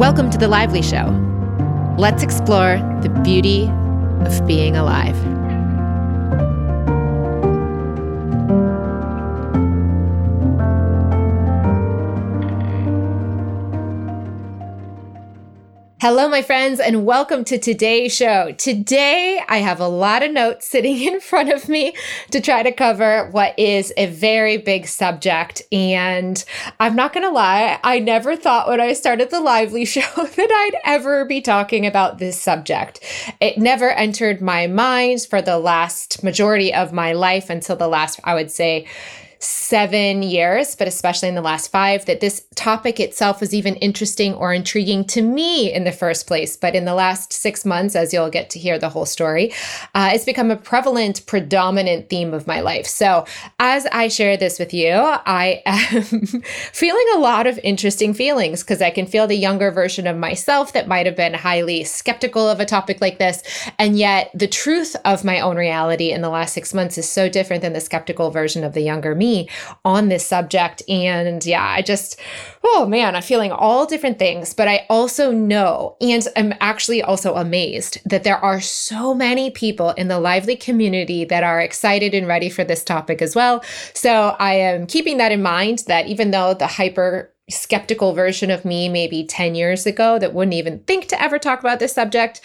Welcome to The Lively Show. Let's explore the beauty of being alive. Hello, my friends, and welcome to today's show. Today, I have a lot of notes sitting in front of me to try to cover what is a very big subject. And I'm not going to lie, I never thought when I started The Lively Show that I'd ever be talking about this subject. It never entered my mind for the last majority of my life until the last, I would say, 7 years, but especially in the last 5, that this topic itself was even interesting or intriguing to me in the first place. But in the last 6 months, as you'll get to hear the whole story, it's become a prevalent, predominant theme of my life. So as I share this with you, I am feeling a lot of interesting feelings because I can feel the younger version of myself that might have been highly skeptical of a topic like this. And yet the truth of my own reality in the last 6 months is so different than the skeptical version of the younger me on this subject. And yeah, I just, oh man, I'm feeling all different things, but I also know, and I'm actually also amazed that there are so many people in the Lively community that are excited and ready for this topic as well. So I am keeping that in mind, that even though the hyper skeptical version of me maybe 10 years ago that wouldn't even think to ever talk about this subject,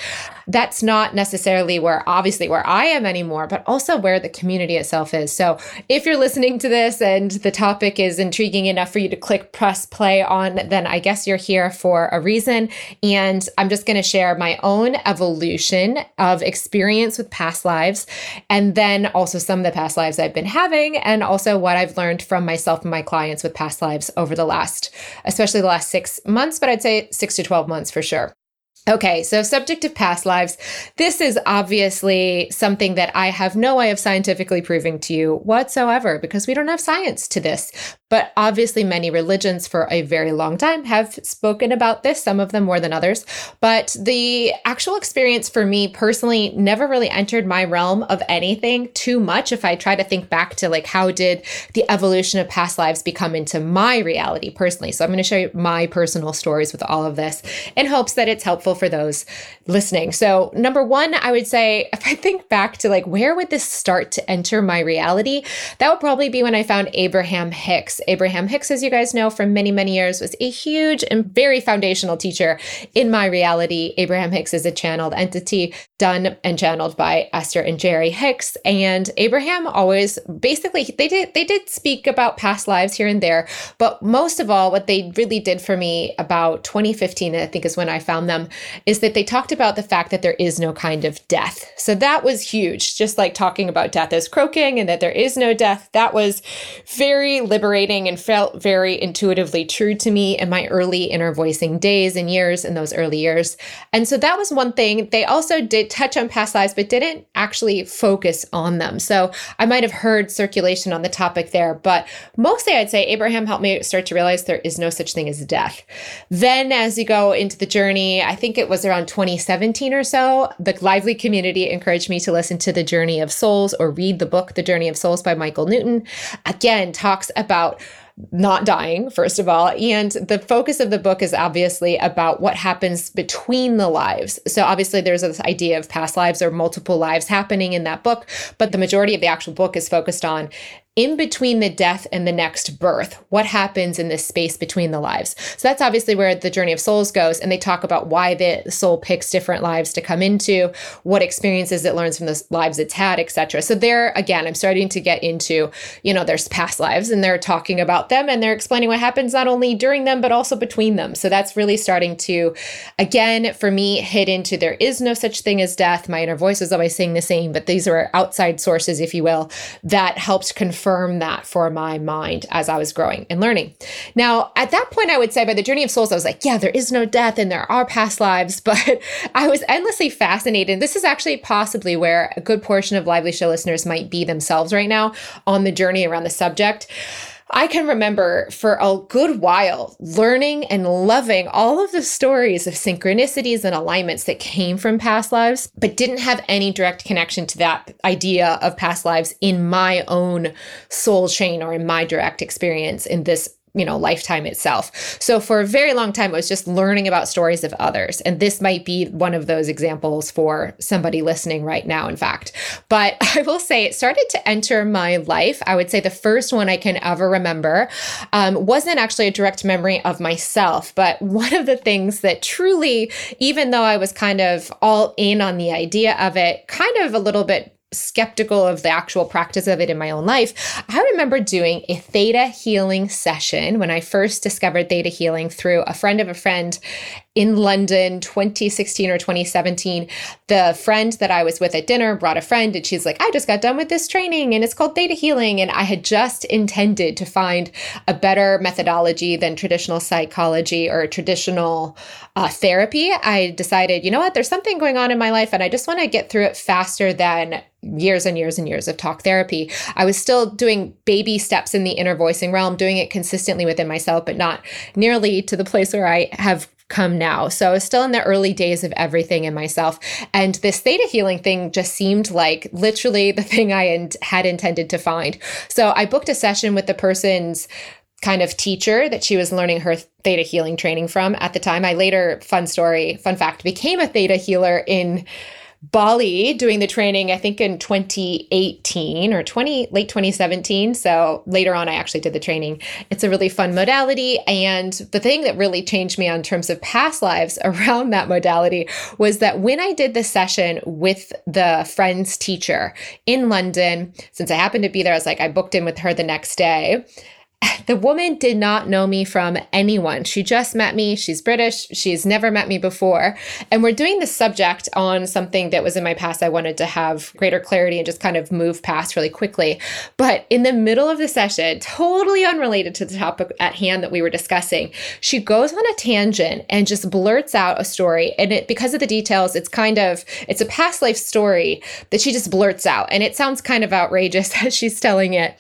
that's not necessarily where I am anymore, but also where the community itself is. So if you're listening to this and the topic is intriguing enough for you to press play on, then I guess you're here for a reason. And I'm just going to share my own evolution of experience with past lives, and then also some of the past lives I've been having, and also what I've learned from myself and my clients with past lives over the last, especially the last 6 months, but I'd say 6 to 12 months for sure. Okay, so subject of past lives. This is obviously something that I have no way of scientifically proving to you whatsoever, because we don't have science to this. But obviously many religions for a very long time have spoken about this, some of them more than others. But the actual experience for me personally never really entered my realm of anything too much. If I try to think back to how did the evolution of past lives become into my reality personally. So I'm going to show you my personal stories with all of this in hopes that it's helpful for those listening. So number one, I would say, if I think back to where would this start to enter my reality, that would probably be when I found Abraham Hicks. Abraham Hicks, as you guys know, for many, many years was a huge and very foundational teacher in my reality. Abraham Hicks is a channeled entity done and channeled by Esther and Jerry Hicks. And Abraham always, basically, they did speak about past lives here and there, but most of all, what they really did for me about 2015, I think is when I found them, is that they talked about the fact that there is no kind of death. So that was huge. Just talking about death as croaking and that there is no death, that was very liberating and felt very intuitively true to me in my early inner voicing days and years, in those early years. And so that was one thing. They also did touch on past lives, but didn't actually focus on them. So I might have heard circulation on the topic there, but mostly I'd say Abraham helped me start to realize there is no such thing as death. Then as you go into the journey, I think it was around 2017 or so, the Lively community encouraged me to listen to The Journey of Souls, or read the book, The Journey of Souls by Michael Newton. Again, talks about not dying, first of all. And the focus of the book is obviously about what happens between the lives. So obviously there's this idea of past lives or multiple lives happening in that book, but the majority of the actual book is focused on in between the death and the next birth, what happens in this space between the lives. So that's obviously where The Journey of Souls goes. And they talk about why the soul picks different lives to come into, what experiences it learns from the lives it's had, etc. So there, again, I'm starting to get into, there's past lives, and they're talking about them and they're explaining what happens not only during them, but also between them. So that's really starting to, again, for me, hit into there is no such thing as death. My inner voice is always saying the same, but these are outside sources, if you will, that helped confirm that for my mind as I was growing and learning. Now, at that point, I would say by The Journey of Souls, I was yeah, there is no death and there are past lives, but I was endlessly fascinated. This is actually possibly where a good portion of Lively Show listeners might be themselves right now on the journey around the subject. I can remember for a good while learning and loving all of the stories of synchronicities and alignments that came from past lives, but didn't have any direct connection to that idea of past lives in my own soul chain or in my direct experience in this you know, lifetime itself. So for a very long time, it was just learning about stories of others. And this might be one of those examples for somebody listening right now, in fact. But I will say it started to enter my life. I would say the first one I can ever remember wasn't actually a direct memory of myself, but one of the things that truly, even though I was kind of all in on the idea of it, kind of a little bit skeptical of the actual practice of it in my own life, I remember doing a Theta Healing session when I first discovered Theta Healing through a friend of a friend in London, 2016 or 2017. The friend that I was with at dinner brought a friend and she's like, I just got done with this training and it's called Theta Healing. And I had just intended to find a better methodology than traditional psychology or traditional therapy. I decided, you know what, there's something going on in my life and I just want to get through it faster than years and years and years of talk therapy. I was still doing baby steps in the inner voicing realm, doing it consistently within myself, but not nearly to the place where I have come now. So I was still in the early days of everything in myself. And this Theta Healing thing just seemed like literally the thing I had intended to find. So I booked a session with the person's kind of teacher that she was learning her Theta Healing training from at the time. I later, fun fact, became a Theta Healer in Bali doing the training, I think in 2018 or late 2017. So later on, I actually did the training. It's a really fun modality. And the thing that really changed me in terms of past lives around that modality was that when I did the session with the friend's teacher in London, since I happened to be there, I was like, I booked in with her the next day. The woman did not know me from anyone. She just met me. She's British. She's never met me before. And we're doing this subject on something that was in my past. I wanted to have greater clarity and just kind of move past really quickly. But in the middle of the session, totally unrelated to the topic at hand that we were discussing, she goes on a tangent and just blurts out a story. And it, because of the details, it's a past life story that she just blurts out. And it sounds kind of outrageous as she's telling it,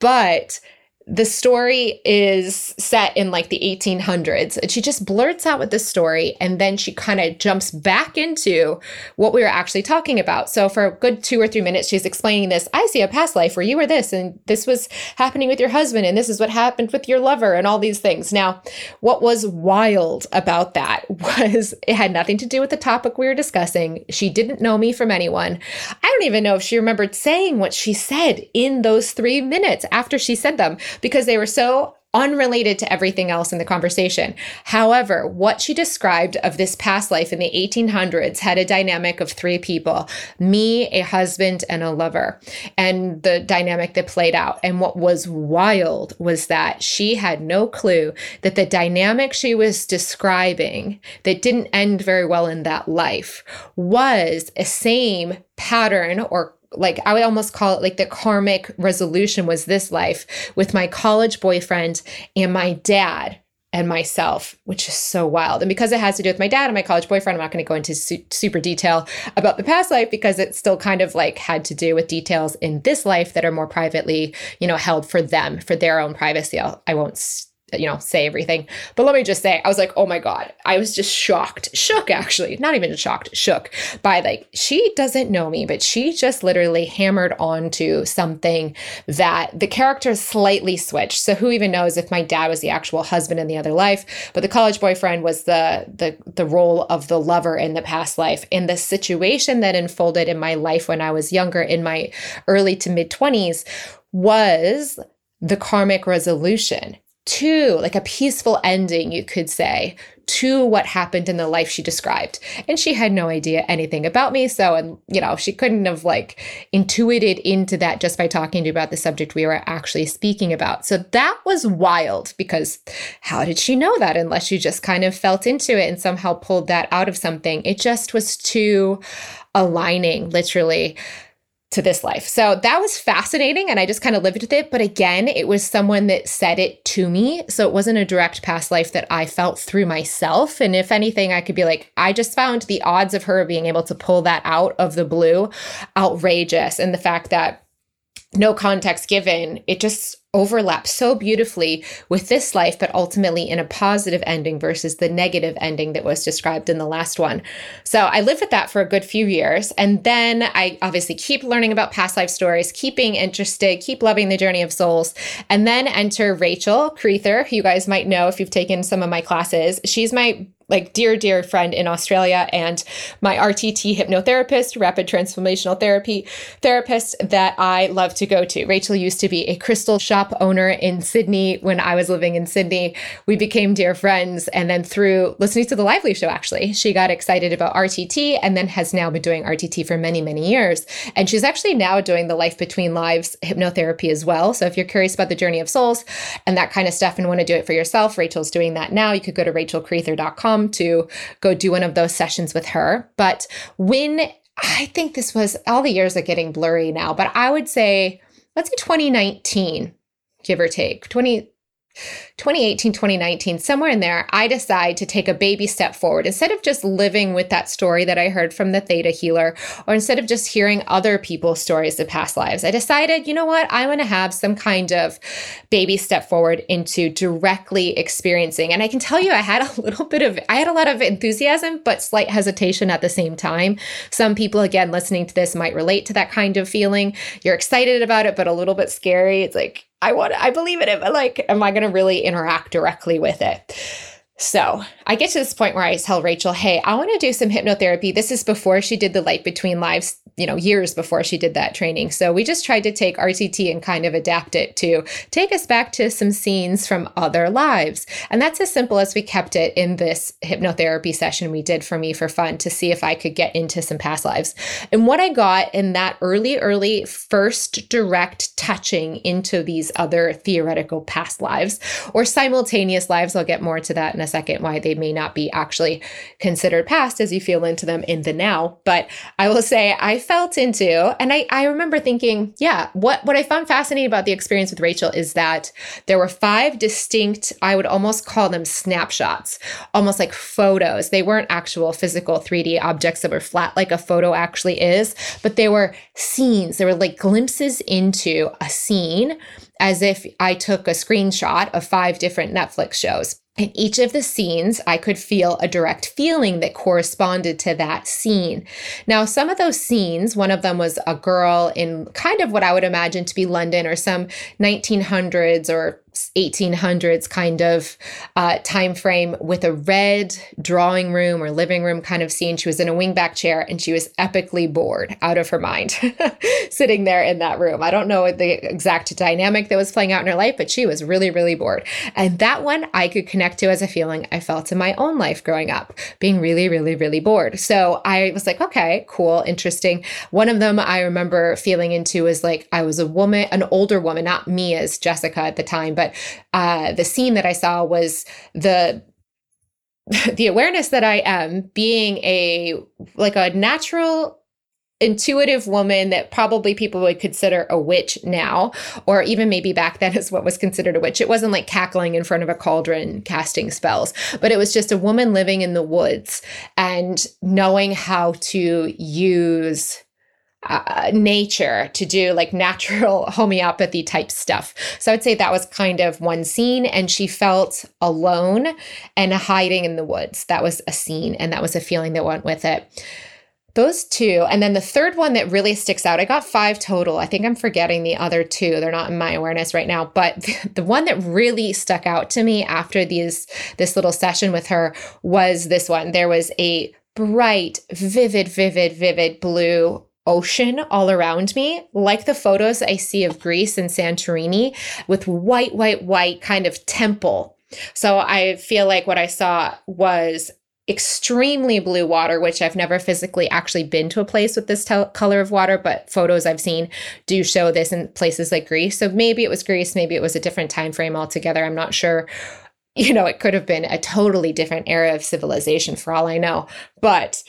but the story is set in like the 1800s, and she just blurts out with the story, and then she kind of jumps back into what we were actually talking about. So for a good 2 or 3 minutes, she's explaining this. I see a past life where you were this, and this was happening with your husband, and this is what happened with your lover, and all these things. Now, what was wild about that was it had nothing to do with the topic we were discussing. She didn't know me from anyone. I don't even know if she remembered saying what she said in those 3 minutes after she said them, because they were so unrelated to everything else in the conversation. However, what she described of this past life in the 1800s had a dynamic of 3 people, me, a husband, and a lover, and the dynamic that played out. And what was wild was that she had no clue that the dynamic she was describing that didn't end very well in that life was a same pattern, or like I would almost call it like the karmic resolution was this life with my college boyfriend and my dad and myself, which is so wild. And because it has to do with my dad and my college boyfriend, I'm not going to go into super detail about the past life because it still kind of like had to do with details in this life that are more privately, you know, held for them, for their own privacy. I won't say everything. But let me just say, I was like, oh my God, I was just shook by like, she doesn't know me, but she just literally hammered onto something that the characters slightly switched. So who even knows if my dad was the actual husband in the other life, but the college boyfriend was the role of the lover in the past life. And the situation that unfolded in my life when I was younger, in my early to mid 20s, was the karmic resolution to, like, a peaceful ending, you could say, to what happened in the life she described. And she had no idea anything about me. So, and you know, she couldn't have like intuited into that just by talking to about the subject we were actually speaking about. So that was wild, because how did she know that unless you just kind of felt into it and somehow pulled that out of something? It just was too aligning, literally, to this life. So that was fascinating. And I just kind of lived with it. But again, it was someone that said it to me. So it wasn't a direct past life that I felt through myself. And if anything, I could be like, I just found the odds of her being able to pull that out of the blue outrageous. And the fact that no context given, it just overlaps so beautifully with this life, but ultimately in a positive ending versus the negative ending that was described in the last one. So I lived with that for a good few years. And then I obviously keep learning about past life stories, keep being interested, keep loving the journey of souls, and then enter Rachel Kreuther, who you guys might know if you've taken some of my classes. She's my dear friend in Australia and my RTT hypnotherapist, rapid transformational therapy therapist that I love to go to. Rachel used to be a crystal shop owner in Sydney when I was living in Sydney. We became dear friends. And then through listening to the Lively show, actually, she got excited about RTT and then has now been doing RTT for many, many years. And she's actually now doing the Life Between Lives hypnotherapy as well. So if you're curious about the journey of souls and that kind of stuff and want to do it for yourself, Rachel's doing that now. You could go to rachelkreuther.com to go do one of those sessions with her. But when I think this was, all the years are getting blurry now, but I would say, let's say 2019, give or take, 2018, 2019, somewhere in there, I decide to take a baby step forward. Instead of just living with that story that I heard from the Theta Healer, or instead of just hearing other people's stories of past lives, I decided, you know what, I want to have some kind of baby step forward into directly experiencing. And I can tell you, I had a lot of enthusiasm, but slight hesitation at the same time. Some people, again, listening to this might relate to that kind of feeling. You're excited about it, but a little bit scary. It's like, I believe in it, but like, am I going to really interact directly with it? So I get to this point where I tell Rachel, hey, I want to do some hypnotherapy. This is before she did the Life Between Lives, years before she did that training. So we just tried to take RTT and kind of adapt it to take us back to some scenes from other lives. And that's as simple as we kept it in this hypnotherapy session we did for me for fun to see if I could get into some past lives. And what I got in that early first direct touching into these other theoretical past lives or simultaneous lives, I'll get more to that in a second, why they may not be actually considered past as you feel into them in the now. But I will say I felt into, and I remember thinking, yeah, what I found fascinating about the experience with Rachel is that there were 5 distinct, I would almost call them snapshots, almost like photos. They weren't actual physical 3D objects that were flat like a photo actually is, but they were scenes. They were like glimpses into a scene as if I took a screenshot of 5 different Netflix shows. In each of the scenes, I could feel a direct feeling that corresponded to that scene. Now, some of those scenes, one of them was a girl in kind of what I would imagine to be London or some 1900s or 1800s kind of time frame with a red drawing room or living room kind of scene. She was in a wingback chair and she was epically bored out of her mind sitting there in that room. I don't know the exact dynamic that was playing out in her life, but she was really, really bored. And that one I could connect to as a feeling I felt in my own life growing up, being really, really, really bored. So I was like, okay, cool, interesting. One of them I remember feeling into was like, I was a woman, an older woman, not me as Jessica at the time, but the scene that I saw was the awareness that I am being a natural, intuitive woman that probably people would consider a witch now, or even maybe back then is what was considered a witch. It wasn't like cackling in front of a cauldron casting spells, but it was just a woman living in the woods and knowing how to use nature to do like natural homeopathy type stuff. So I'd say that was kind of one scene, and she felt alone and hiding in the woods. That was a scene, and that was a feeling that went with it. Those two. And then the third one that really sticks out, I got 5 total. I think I'm forgetting the other 2. They're not in my awareness right now. But the one that really stuck out to me after this little session with her was this one. There was a bright, vivid blue ocean all around me, like the photos I see of Greece and Santorini, with white kind of temple. So I feel like what I saw was extremely blue water, which I've never physically actually been to a place with this color of water, but photos I've seen do show this in places like Greece. So maybe it was Greece, maybe it was a different time frame altogether. I'm not sure. It could have been a totally different era of civilization for all I know. But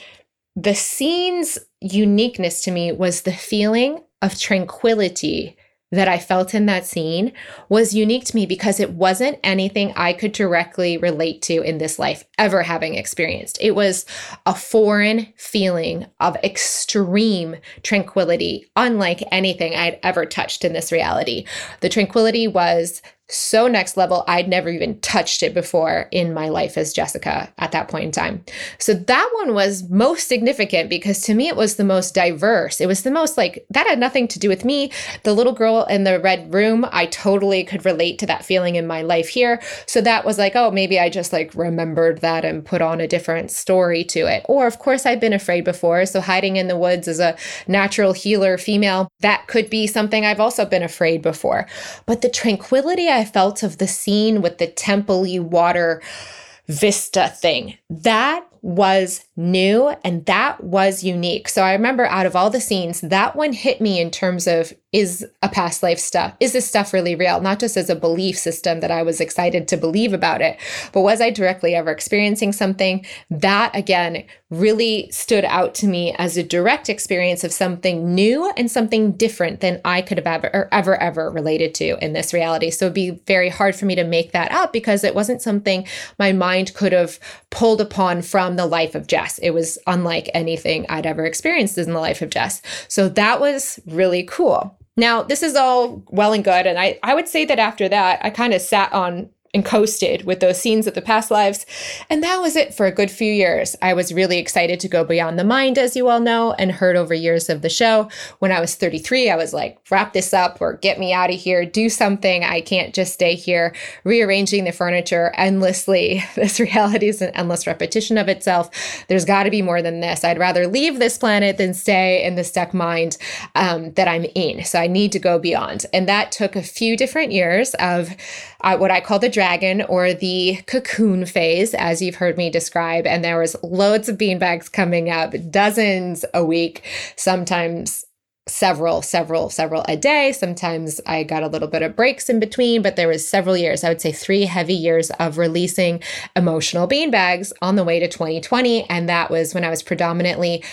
the scene's uniqueness to me was the feeling of tranquility that I felt in that scene was unique to me because it wasn't anything I could directly relate to in this life, ever having experienced. It was a foreign feeling of extreme tranquility, unlike anything I'd ever touched in this reality. The tranquility was so next level, I'd never even touched it before in my life as Jessica at that point in time. So that one was most significant because to me, it was the most diverse. It was the most like, that had nothing to do with me. The little girl in the red room, I totally could relate to that feeling in my life here. So that was like, oh, maybe I just like remembered that and put on a different story to it. Or of course, I've been afraid before. So hiding in the woods as a natural healer female, that could be something I've also been afraid before. But the tranquility I felt of the scene with the temple-y water vista thing, that was new and that was unique. So I remember out of all the scenes, that one hit me in terms of, is a past life stuff? Is this stuff really real? Not just as a belief system that I was excited to believe about it, but was I directly ever experiencing something? That again, really stood out to me as a direct experience of something new and something different than I could have ever related to in this reality. So it'd be very hard for me to make that up because it wasn't something my mind could have pulled upon from the life of Jess. It was unlike anything I'd ever experienced in the life of Jess. So that was really cool. Now, this is all well and good. And I would say that after that, I kind of sat on and coasted with those scenes of the past lives. And that was it for a good few years. I was really excited to go beyond the mind, as you all know, and heard over years of the show. When I was 33, I was like, wrap this up or get me out of here, do something. I can't just stay here rearranging the furniture endlessly. This reality is an endless repetition of itself. There's got to be more than this. I'd rather leave this planet than stay in the stuck mind that I'm in. So I need to go beyond. And that took a few different years of what I call the dragon or the cocoon phase, as you've heard me describe. And there was loads of beanbags coming up, dozens a week, sometimes several a day. Sometimes I got a little bit of breaks in between, but there was several years, I would say 3 heavy years of releasing emotional beanbags on the way to 2020. And that was when I was predominantly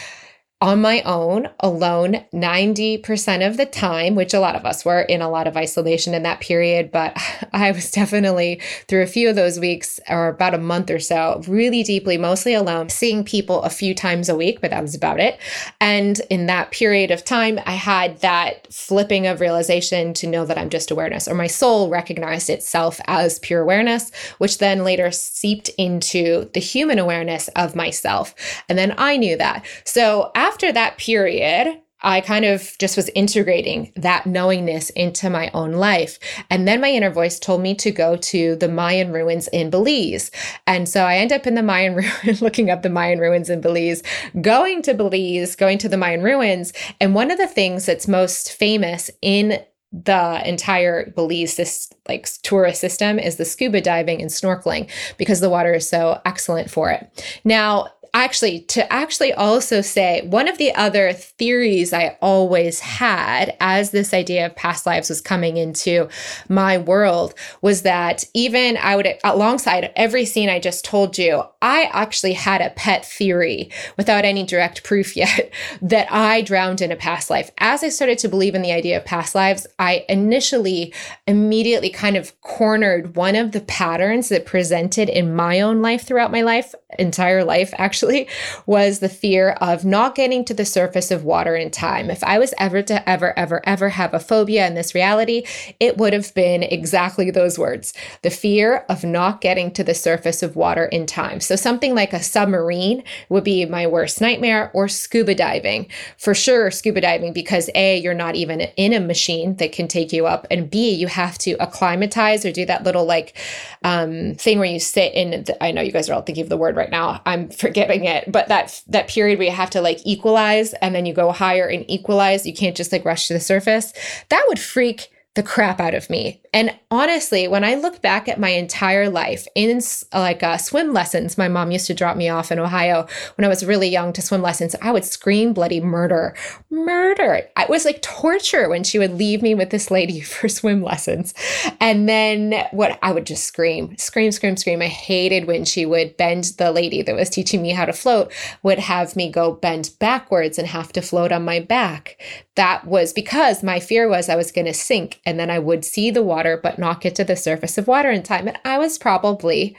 on my own, alone, 90% of the time, which a lot of us were in a lot of isolation in that period. But I was definitely through a few of those weeks or about a month or so, really deeply, mostly alone, seeing people a few times a week, but that was about it. And in that period of time, I had that flipping of realization to know that I'm just awareness, or my soul recognized itself as pure awareness, which then later seeped into the human awareness of myself. And then I knew that. So after that period, I kind of just was integrating that knowingness into my own life. And then my inner voice told me to go to the Mayan ruins in Belize. And so I end up in the Mayan ruins, looking up the Mayan ruins in Belize, going to the Mayan ruins. And one of the things that's most famous in the entire Belize, this like tourist system, is the scuba diving and snorkeling because the water is so excellent for it. Now, Actually, also say one of the other theories I always had as this idea of past lives was coming into my world was that even I would, alongside every scene I just told you, I actually had a pet theory without any direct proof yet that I drowned in a past life. As I started to believe in the idea of past lives, I immediately kind of cornered one of the patterns that presented in my own life throughout my entire life actually. Was the fear of not getting to the surface of water in time. If I was ever to ever have a phobia in this reality, it would have been exactly those words, the fear of not getting to the surface of water in time. So something like a submarine would be my worst nightmare, or scuba diving. For sure, scuba diving, because A, you're not even in a machine that can take you up, and B, you have to acclimatize or do that little like thing where you sit in, I know you guys are all thinking of the word right now, I'm forgetting it, but that period where you have to like equalize and then you go higher and equalize, you can't just like rush to the surface. That would freak the crap out of me. And honestly, when I look back at my entire life in like swim lessons, my mom used to drop me off in Ohio when I was really young to swim lessons, I would scream bloody murder. It was like torture when she would leave me with this lady for swim lessons. And then what I would just scream. I hated when she would bend, the lady that was teaching me how to float would have me go bend backwards and have to float on my back. That was because my fear was I was going to sink and then I would see the water but not get to the surface of water in time. And I was probably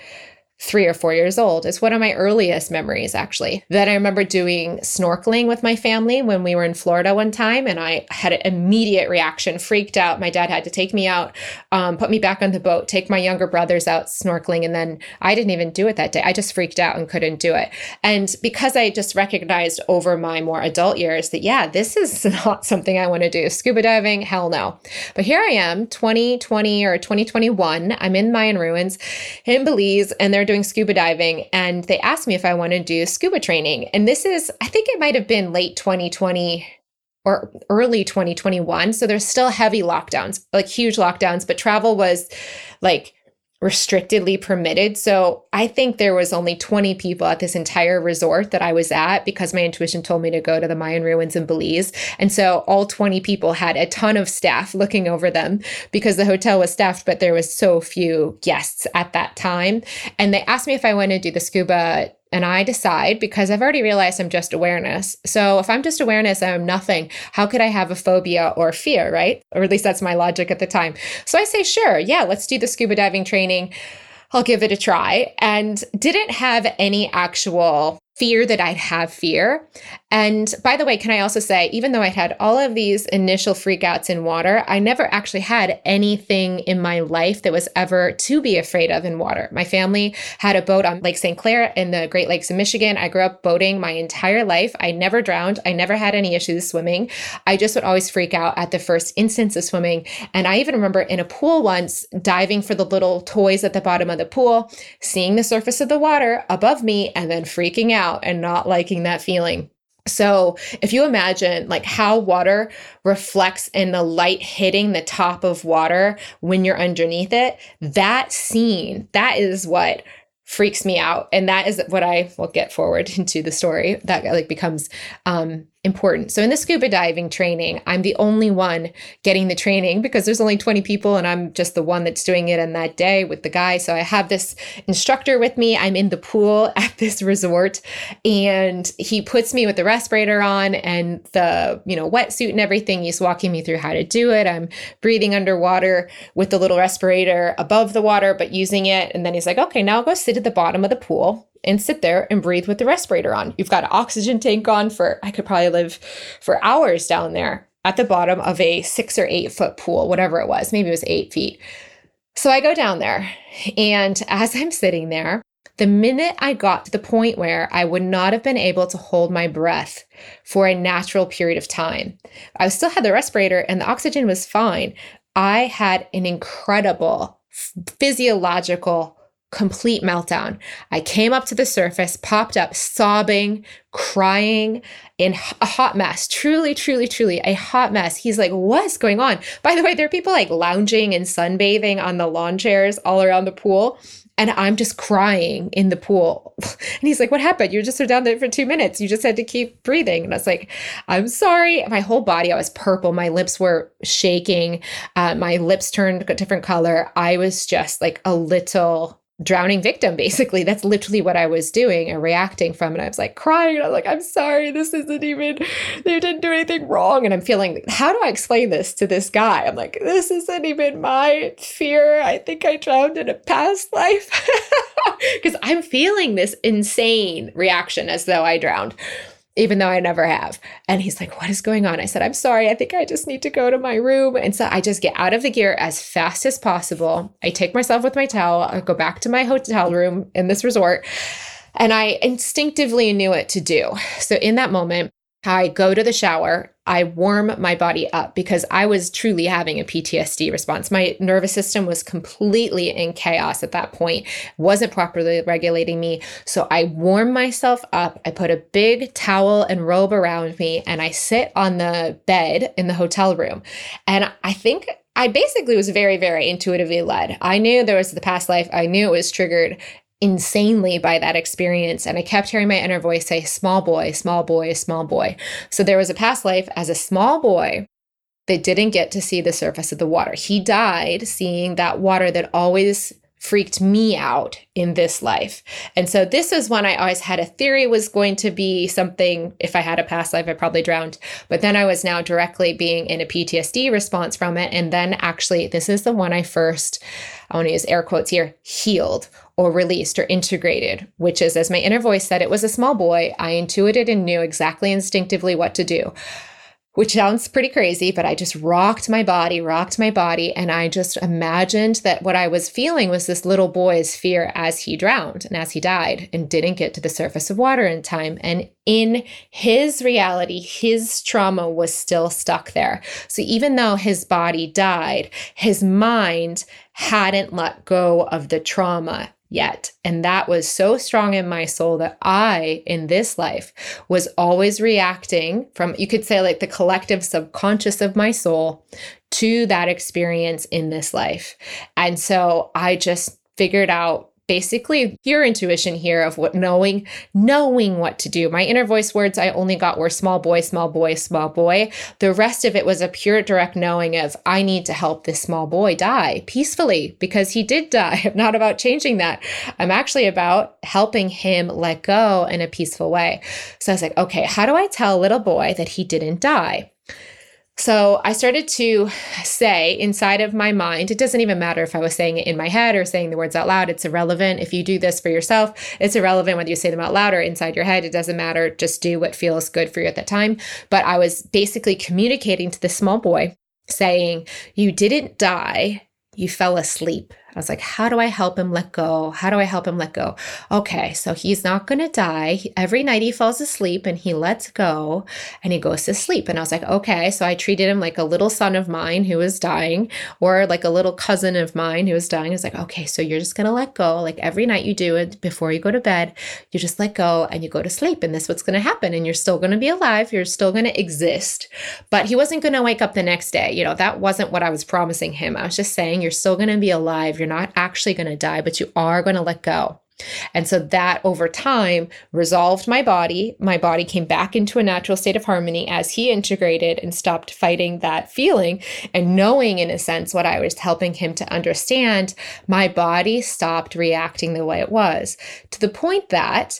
3 or 4 years old. It's one of my earliest memories, actually. Then I remember doing snorkeling with my family when we were in Florida one time, and I had an immediate reaction, freaked out. My dad had to take me out, put me back on the boat, take my younger brothers out snorkeling. And then I didn't even do it that day. I just freaked out and couldn't do it. And because I just recognized over my more adult years that, yeah, this is not something I want to do. Scuba diving, hell no. But here I am, 2020 or 2021. I'm in Mayan ruins in Belize, and they're doing scuba diving, and they asked me if I want to do scuba training. And this is, I think it might have been late 2020 or early 2021. So there's still heavy lockdowns, like huge lockdowns, but travel was like restrictedly permitted. So I think there was only 20 people at this entire resort that I was at, because my intuition told me to go to the Mayan ruins in Belize. And so all 20 people had a ton of staff looking over them, because the hotel was staffed, but there was so few guests at that time. And they asked me if I wanted to do the scuba, and I decide, because I've already realized I'm just awareness. So if I'm just awareness, I'm nothing. How could I have a phobia or fear, right? Or at least that's my logic at the time. So I say, sure, yeah, let's do the scuba diving training. I'll give it a try. And didn't have any actual fear that I'd have fear. And by the way, can I also say, even though I had all of these initial freakouts in water, I never actually had anything in my life that was ever to be afraid of in water. My family had a boat on Lake St. Clair in the Great Lakes of Michigan. I grew up boating my entire life. I never drowned. I never had any issues swimming. I just would always freak out at the first instance of swimming. And I even remember in a pool once, diving for the little toys at the bottom of the pool, seeing the surface of the water above me, and then freaking out and not liking that feeling. So if you imagine like how water reflects in the light hitting the top of water when you're underneath it, that scene, that is what freaks me out. And that is what I will get forward into the story that like becomes important. So in the scuba diving training, I'm the only one getting the training, because there's only 20 people and I'm just the one that's doing it on that day with the guy. So I have this instructor with me. I'm in the pool at this resort, and he puts me with the respirator on and the, you know, wetsuit and everything. He's walking me through how to do it. I'm breathing underwater with the little respirator above the water, but using it. And then he's like, okay, now go sit at the bottom of the pool and sit there and breathe with the respirator on. You've got an oxygen tank on for, I could probably live for hours down there at the bottom of a 6 or 8 foot pool, whatever it was, maybe it was 8 feet. So I go down there, and as I'm sitting there, the minute I got to the point where I would not have been able to hold my breath for a natural period of time, I still had the respirator and the oxygen was fine. I had an incredible physiological complete meltdown. I came up to the surface, popped up sobbing, crying, in a hot mess. Truly, truly, truly a hot mess. He's like, what's going on? By the way, there are people like lounging and sunbathing on the lawn chairs all around the pool, and I'm just crying in the pool. And he's like, what happened? You just were down there for 2 minutes. You just had to keep breathing. And I was like, I'm sorry. My whole body, I was purple. My lips were shaking. My lips turned a different color. I was just like a little drowning victim, basically. That's literally what I was doing and reacting from. And I was like crying. I was like, I'm sorry, this isn't even, they didn't do anything wrong. And I'm feeling, like, how do I explain this to this guy? I'm like, this isn't even my fear. I think I drowned in a past life. Because I'm feeling this insane reaction as though I drowned, even though I never have. And he's like, what is going on? I said, I'm sorry, I think I just need to go to my room. And so I just get out of the gear as fast as possible. I take myself with my towel, I go back to my hotel room in this resort, and I instinctively knew what to do. So in that moment, I go to the shower, I warm my body up, because I was truly having a PTSD response. My nervous system was completely in chaos at that point, wasn't properly regulating me. So I warm myself up. I put a big towel and robe around me, and I sit on the bed in the hotel room. And I think I basically was very, very intuitively led. I knew there was the past life. I knew it was triggered insanely by that experience. And I kept hearing my inner voice say, small boy, small boy, small boy. So there was a past life as a small boy that didn't get to see the surface of the water. He died seeing that water that always freaked me out in this life. And so this was one I always had a theory was going to be something, if I had a past life, I probably drowned. But then I was now directly being in a PTSD response from it. And then actually, this is the one I first, I want to use air quotes here, healed or released or integrated, which is, as my inner voice said, it was a small boy. I intuited and knew exactly instinctively what to do, which sounds pretty crazy, but I just rocked my body. And I just imagined that what I was feeling was this little boy's fear as he drowned and as he died and didn't get to the surface of water in time. And in his reality, his trauma was still stuck there. So even though his body died, his mind hadn't let go of the trauma yet. And that was so strong in my soul that I, in this life, was always reacting from, you could say, like the collective subconscious of my soul to that experience in this life. And so I just figured out basically your intuition here of what knowing what to do. My inner voice words I only got were small boy. The rest of it was a pure direct knowing of, I need to help this small boy die peacefully, because he did die. I'm not about changing that. I'm actually about helping him let go in a peaceful way. So I was like, okay, how do I tell little boy that he didn't die? So I started to say inside of my mind, it doesn't even matter if I was saying it in my head or saying the words out loud, it's irrelevant. If you do this for yourself, it's irrelevant whether you say them out loud or inside your head, it doesn't matter. Just do what feels good for you at that time. But I was basically communicating to this small boy saying, you didn't die, you fell asleep. I was like, how do I help him let go? Okay, so he's not going to die. Every night he falls asleep and he lets go and he goes to sleep. And I was like, okay, so I treated him like a little son of mine who was dying, or like a little cousin of mine who was dying. I was like, okay, so you're just going to let go. Like every night you do it before you go to bed, you just let go and you go to sleep. And this is what's going to happen. And you're still going to be alive. You're still going to exist. But he wasn't going to wake up the next day. You know, that wasn't what I was promising him. I was just saying, you're still going to be alive. You're not actually going to die, but you are going to let go. And so that over time resolved my body. My body came back into a natural state of harmony as he integrated and stopped fighting that feeling and knowing, in a sense, what I was helping him to understand. My body stopped reacting the way it was, to the point that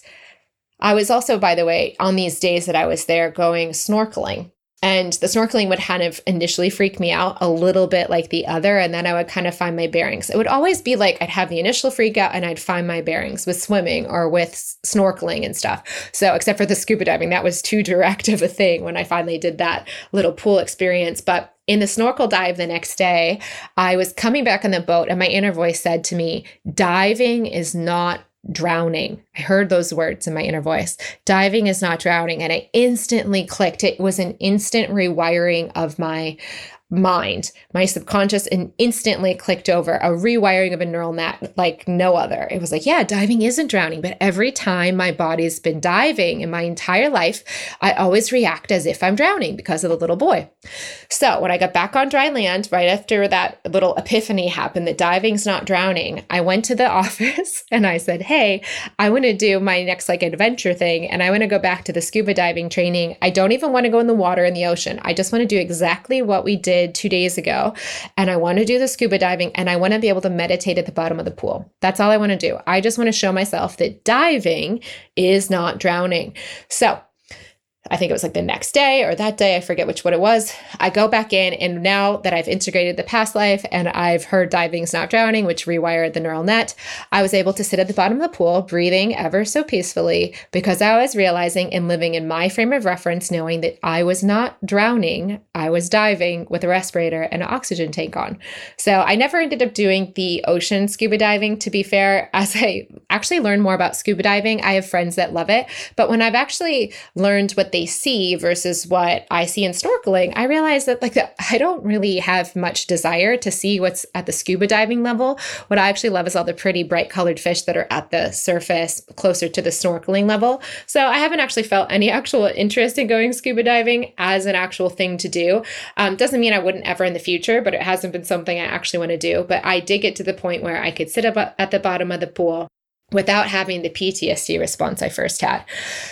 I was also, by the way, on these days that I was there, going snorkeling. And the snorkeling would kind of initially freak me out a little bit like the other, and then I would kind of find my bearings. It would always be like I'd have the initial freak out and I'd find my bearings with swimming or with snorkeling and stuff. So except for the scuba diving, that was too direct of a thing when I finally did that little pool experience. But in the snorkel dive the next day, I was coming back on the boat and my inner voice said to me, diving is not drowning. I heard those words in my inner voice. Diving is not drowning. And I instantly clicked. It was an instant rewiring of my mind, my subconscious, and instantly clicked over, a rewiring of a neural net like no other. It was like, yeah, diving isn't drowning. But every time my body's been diving in my entire life, I always react as if I'm drowning because of the little boy. So when I got back on dry land, right after that little epiphany happened that diving's not drowning, I went to the office and I said, hey, I want to do my next like adventure thing. And I want to go back to the scuba diving training. I don't even want to go in the water in the ocean. I just want to do exactly what we did 2 days ago, and I want to do the scuba diving, and I want to be able to meditate at the bottom of the pool. That's all I want to do. I just want to show myself that diving is not drowning. So I think it was like the next day or that day, I forget which one it was. I go back in, and now that I've integrated the past life and I've heard diving is not drowning, which rewired the neural net, I was able to sit at the bottom of the pool, breathing ever so peacefully, because I was realizing and living in my frame of reference, knowing that I was not drowning, I was diving with a respirator and an oxygen tank on. So I never ended up doing the ocean scuba diving, to be fair. As I actually learn more about scuba diving, I have friends that love it. But when I've actually learned what they see versus what I see in snorkeling, I realized that I don't really have much desire to see what's at the scuba diving level. What I actually love is all the pretty bright colored fish that are at the surface closer to the snorkeling level. So I haven't actually felt any actual interest in going scuba diving as an actual thing to do. Doesn't mean I wouldn't ever in the future, but it hasn't been something I actually want to do. But I did get to the point where I could sit up at the bottom of the pool, without having the PTSD response I first had.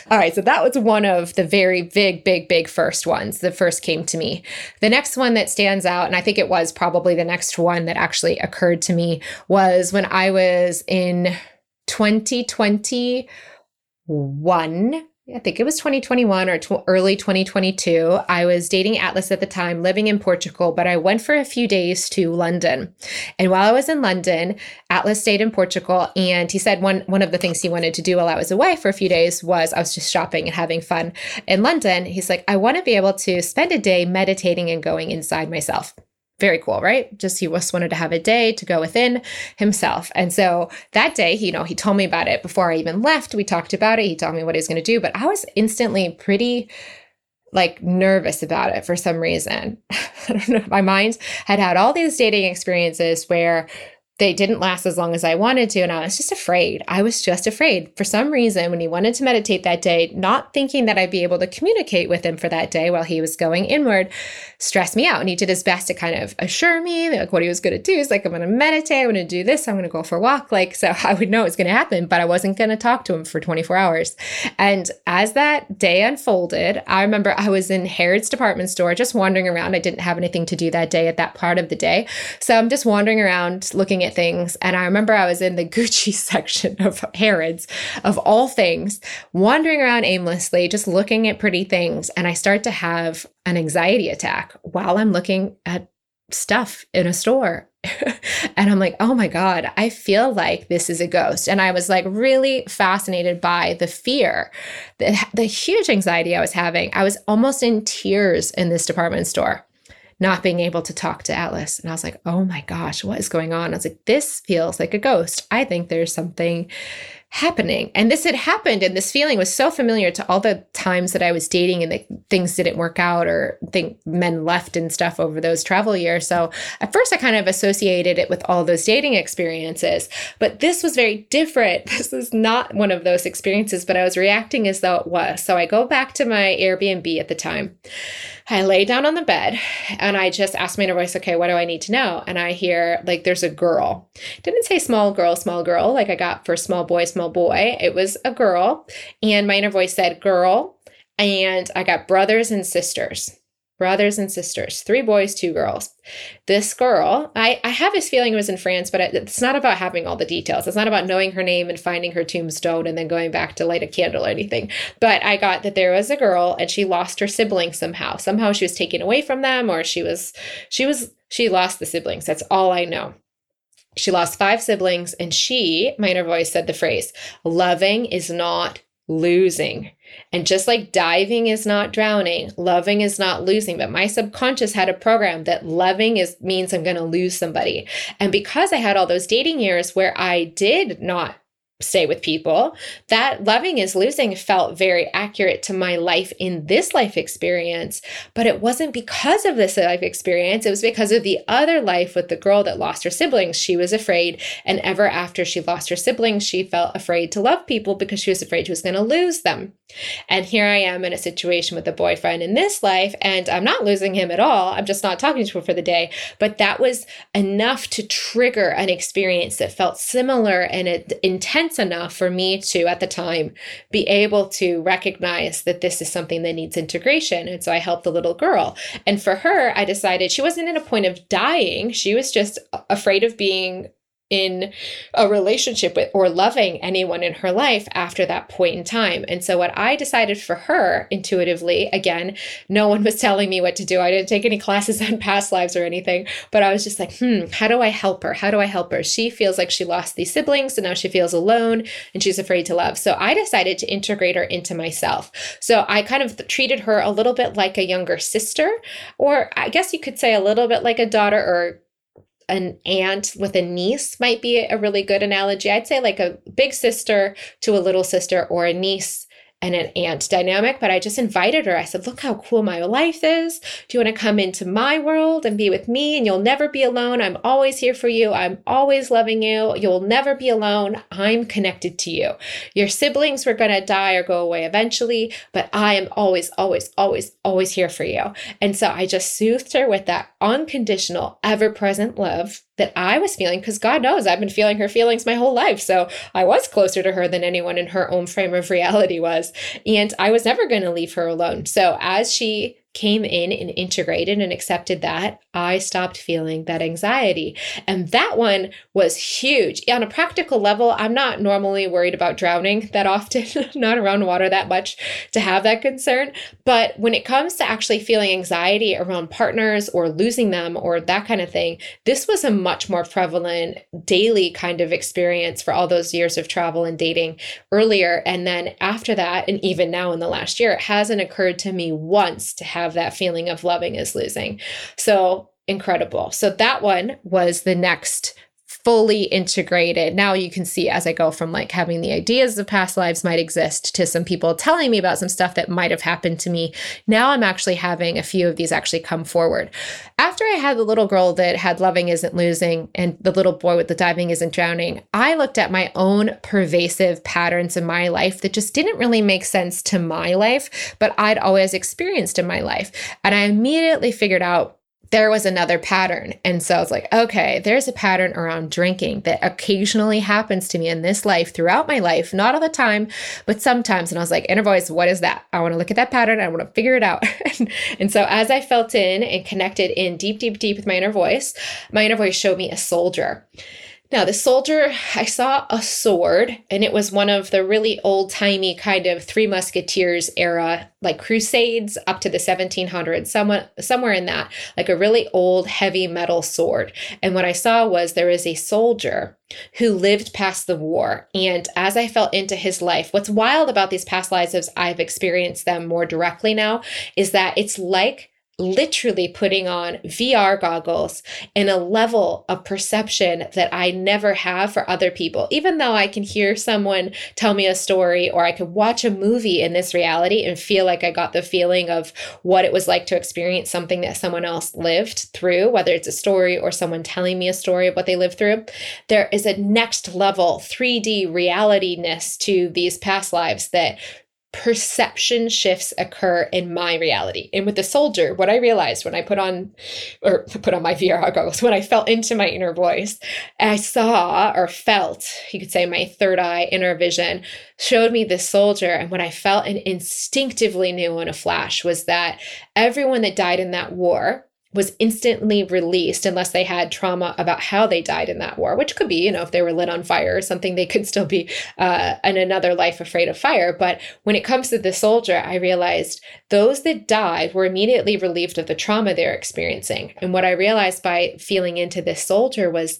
All right, so that was one of the very big first ones that first came to me. The next one that stands out, and I think it was probably the next one that actually occurred to me, was when I was in 2021. I think it was 2021 or early 2022. I was dating Atlas at the time, living in Portugal, but I went for a few days to London. And while I was in London, Atlas stayed in Portugal. And he said one of the things he wanted to do while I was away for a few days was, I was just shopping and having fun in London. He's like, I want to be able to spend a day meditating and going inside myself. Very cool, right? He just wanted to have a day to go within himself. And so that day, he told me about it before I even left. We talked about it. He told me what he was going to do, but I was instantly pretty nervous about it for some reason. I don't know. My mind had all these dating experiences where they didn't last as long as I wanted to. And I was just afraid. For some reason, when he wanted to meditate that day, not thinking that I'd be able to communicate with him for that day while he was going inward, stressed me out. And he did his best to kind of assure me what he was going to do. He's like, I'm going to meditate. I'm going to do this. I'm going to go for a walk. So I would know it was going to happen, but I wasn't going to talk to him for 24 hours. And as that day unfolded, I remember I was in Harrods department store, just wandering around. I didn't have anything to do that day at that part of the day. So I'm just wandering around looking at things. And I remember I was in the Gucci section of Harrods, of all things, wandering around aimlessly, just looking at pretty things. And I start to have an anxiety attack while I'm looking at stuff in a store. And I'm like, oh my God, I feel like this is a ghost. And I was really fascinated by the fear, the huge anxiety I was having. I was almost in tears in this department store, not being able to talk to Atlas. And I was like, oh my gosh, what is going on? I was like, this feels like a ghost. I think there's something happening. And this had happened, and this feeling was so familiar to all the times that I was dating and that things didn't work out or men left and stuff over those travel years. So at first I kind of associated it with all those dating experiences, but this was very different. This is not one of those experiences, but I was reacting as though it was. So I go back to my Airbnb at the time. I lay down on the bed and I just asked my inner voice, okay, what do I need to know? And I hear there's a girl. It didn't say small girl, like I got for small boy. It was a girl. And my inner voice said girl. And I got brothers and sisters, 3 boys, 2 girls. This girl, I have this feeling it was in France, but it's not about having all the details. It's not about knowing her name and finding her tombstone and then going back to light a candle or anything. But I got that there was a girl and she lost her siblings somehow. Somehow she was taken away from them, or she lost the siblings. That's all I know. She lost 5 siblings, and my inner voice said the phrase, loving is not losing. And just like diving is not drowning, loving is not losing. But my subconscious had a program that loving means I'm going to lose somebody. And because I had all those dating years where I did not stay with people, that loving is losing felt very accurate to my life in this life experience. But it wasn't because of this life experience. It was because of the other life with the girl that lost her siblings. She was afraid. And ever after she lost her siblings, she felt afraid to love people because she was afraid she was going to lose them. And here I am in a situation with a boyfriend in this life, and I'm not losing him at all. I'm just not talking to him for the day. But that was enough to trigger an experience that felt similar and intense enough for me to, at the time, be able to recognize that this is something that needs integration. And so I helped the little girl. And for her, I decided she wasn't in a point of dying. She was just afraid of being in a relationship with or loving anyone in her life after that point in time. And so what I decided for her intuitively, again, no one was telling me what to do. I didn't take any classes on past lives or anything, but I was just like, how do I help her? How do I help her? She feels like she lost these siblings and now she feels alone and she's afraid to love. So I decided to integrate her into myself. So I kind of treated her a little bit like a younger sister, or I guess you could say a little bit like a daughter, or an aunt with a niece might be a really good analogy. I'd say like a big sister to a little sister, or a niece and an aunt dynamic. But I just invited her. I said, look how cool my life is. Do you want to come into my world and be with me? And you'll never be alone. I'm always here for you. I'm always loving you. You'll never be alone. I'm connected to you. Your siblings were going to die or go away eventually, but I am always, always, always, always here for you. And so I just soothed her with that unconditional, ever-present love that I was feeling, because God knows I've been feeling her feelings my whole life. So I was closer to her than anyone in her own frame of reality was. And I was never going to leave her alone. So as she came in and integrated and accepted that, I stopped feeling that anxiety. And that one was huge. On a practical level, I'm not normally worried about drowning that often, not around water that much to have that concern. But when it comes to actually feeling anxiety around partners or losing them or that kind of thing, this was a much more prevalent daily kind of experience for all those years of travel and dating earlier. And then after that, and even now in the last year, it hasn't occurred to me once to have that feeling of loving is losing. So incredible. So that one was the next fully integrated. Now you can see as I go from like having the ideas of past lives might exist to some people telling me about some stuff that might have happened to me. Now I'm actually having a few of these actually come forward. After I had the little girl that had loving isn't losing and the little boy with the diving isn't drowning, I looked at my own pervasive patterns in my life that just didn't really make sense to my life, but I'd always experienced in my life. And I immediately figured out there was another pattern. And so I was like, okay, there's a pattern around drinking that occasionally happens to me in this life throughout my life, not all the time, but sometimes. And I was like, inner voice, what is that? I want to look at that pattern. I want to figure it out. And so as I felt in and connected in deep, deep, deep with my inner voice showed me a soldier. Now the soldier, I saw a sword, and it was one of the really old timey kind of Three Musketeers era, like crusades up to the 1700s, somewhere in that, like a really old heavy metal sword. And what I saw was there is a soldier who lived past the war. And as I fell into his life, what's wild about these past lives is I've experienced them more directly now is that it's like literally putting on VR goggles and a level of perception that I never have for other people. Even though I can hear someone tell me a story or I could watch a movie in this reality and feel like I got the feeling of what it was like to experience something that someone else lived through, whether it's a story or someone telling me a story of what they lived through, there is a next level 3D realityness to these past lives that perception shifts occur in my reality. And with the soldier, what I realized when I put on my VR goggles, when I fell into my inner voice, I saw or felt, you could say my third eye inner vision showed me this soldier. And what I felt and instinctively knew in a flash was that everyone that died in that war was instantly released unless they had trauma about how they died in that war, which could be, you know, if they were lit on fire or something, they could still be in another life afraid of fire. But when it comes to the soldier, I realized those that died were immediately relieved of the trauma they're experiencing. And what I realized by feeling into this soldier was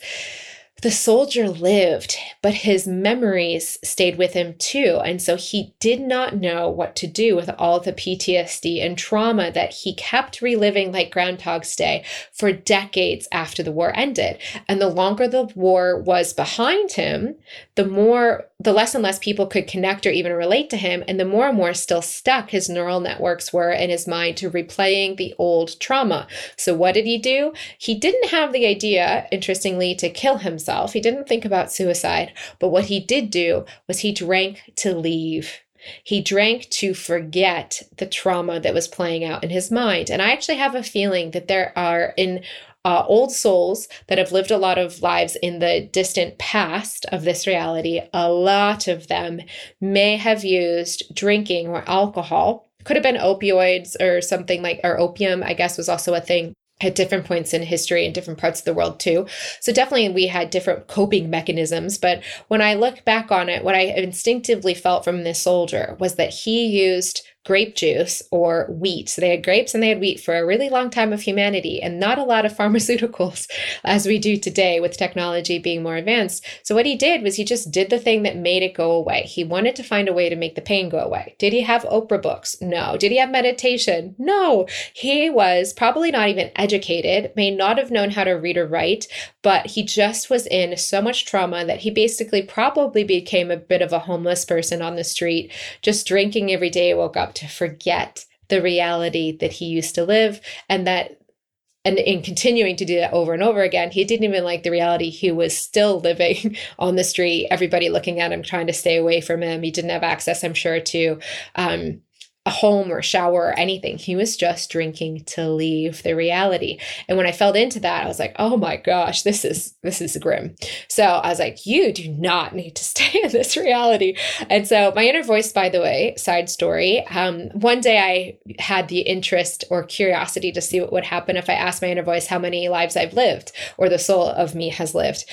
the soldier lived, but his memories stayed with him too. And so he did not know what to do with all the PTSD and trauma that he kept reliving like Groundhog's Day for decades after the war ended. And the longer the war was behind him, the less and less people could connect or even relate to him. And more still stuck his neural networks were in his mind to replaying the old trauma. So what did he do? He didn't have the idea, interestingly, to kill himself. He didn't think about suicide, but what he did do was he drank to leave. He drank to forget the trauma that was playing out in his mind. And I actually have a feeling that there are old souls that have lived a lot of lives in the distant past of this reality. A lot of them may have used drinking or alcohol. Could have been opioids or something like, or opium, I guess was also a thing at different points in history in different parts of the world too. So definitely we had different coping mechanisms. But when I look back on it, what I instinctively felt from this soldier was that he used grape juice or wheat. So they had grapes and they had wheat for a really long time of humanity and not a lot of pharmaceuticals as we do today with technology being more advanced. So what he did was he just did the thing that made it go away. He wanted to find a way to make the pain go away. Did he have Oprah books? No. Did he have meditation? No. He was probably not even educated, may not have known how to read or write, but he just was in so much trauma that he basically probably became a bit of a homeless person on the street, just drinking every day, woke up to forget the reality that he used to live, and in continuing to do that over and over again, he didn't even like the reality he was still living on the street, everybody looking at him, trying to stay away from him. He didn't have access, I'm sure, to a home or a shower or anything. He was just drinking to leave the reality. And when I fell into that, I was like, oh my gosh, this is grim. So I was like, you do not need to stay in this reality. And so my inner voice, by the way, side story, one day I had the interest or curiosity to see what would happen if I asked my inner voice how many lives I've lived or the soul of me has lived.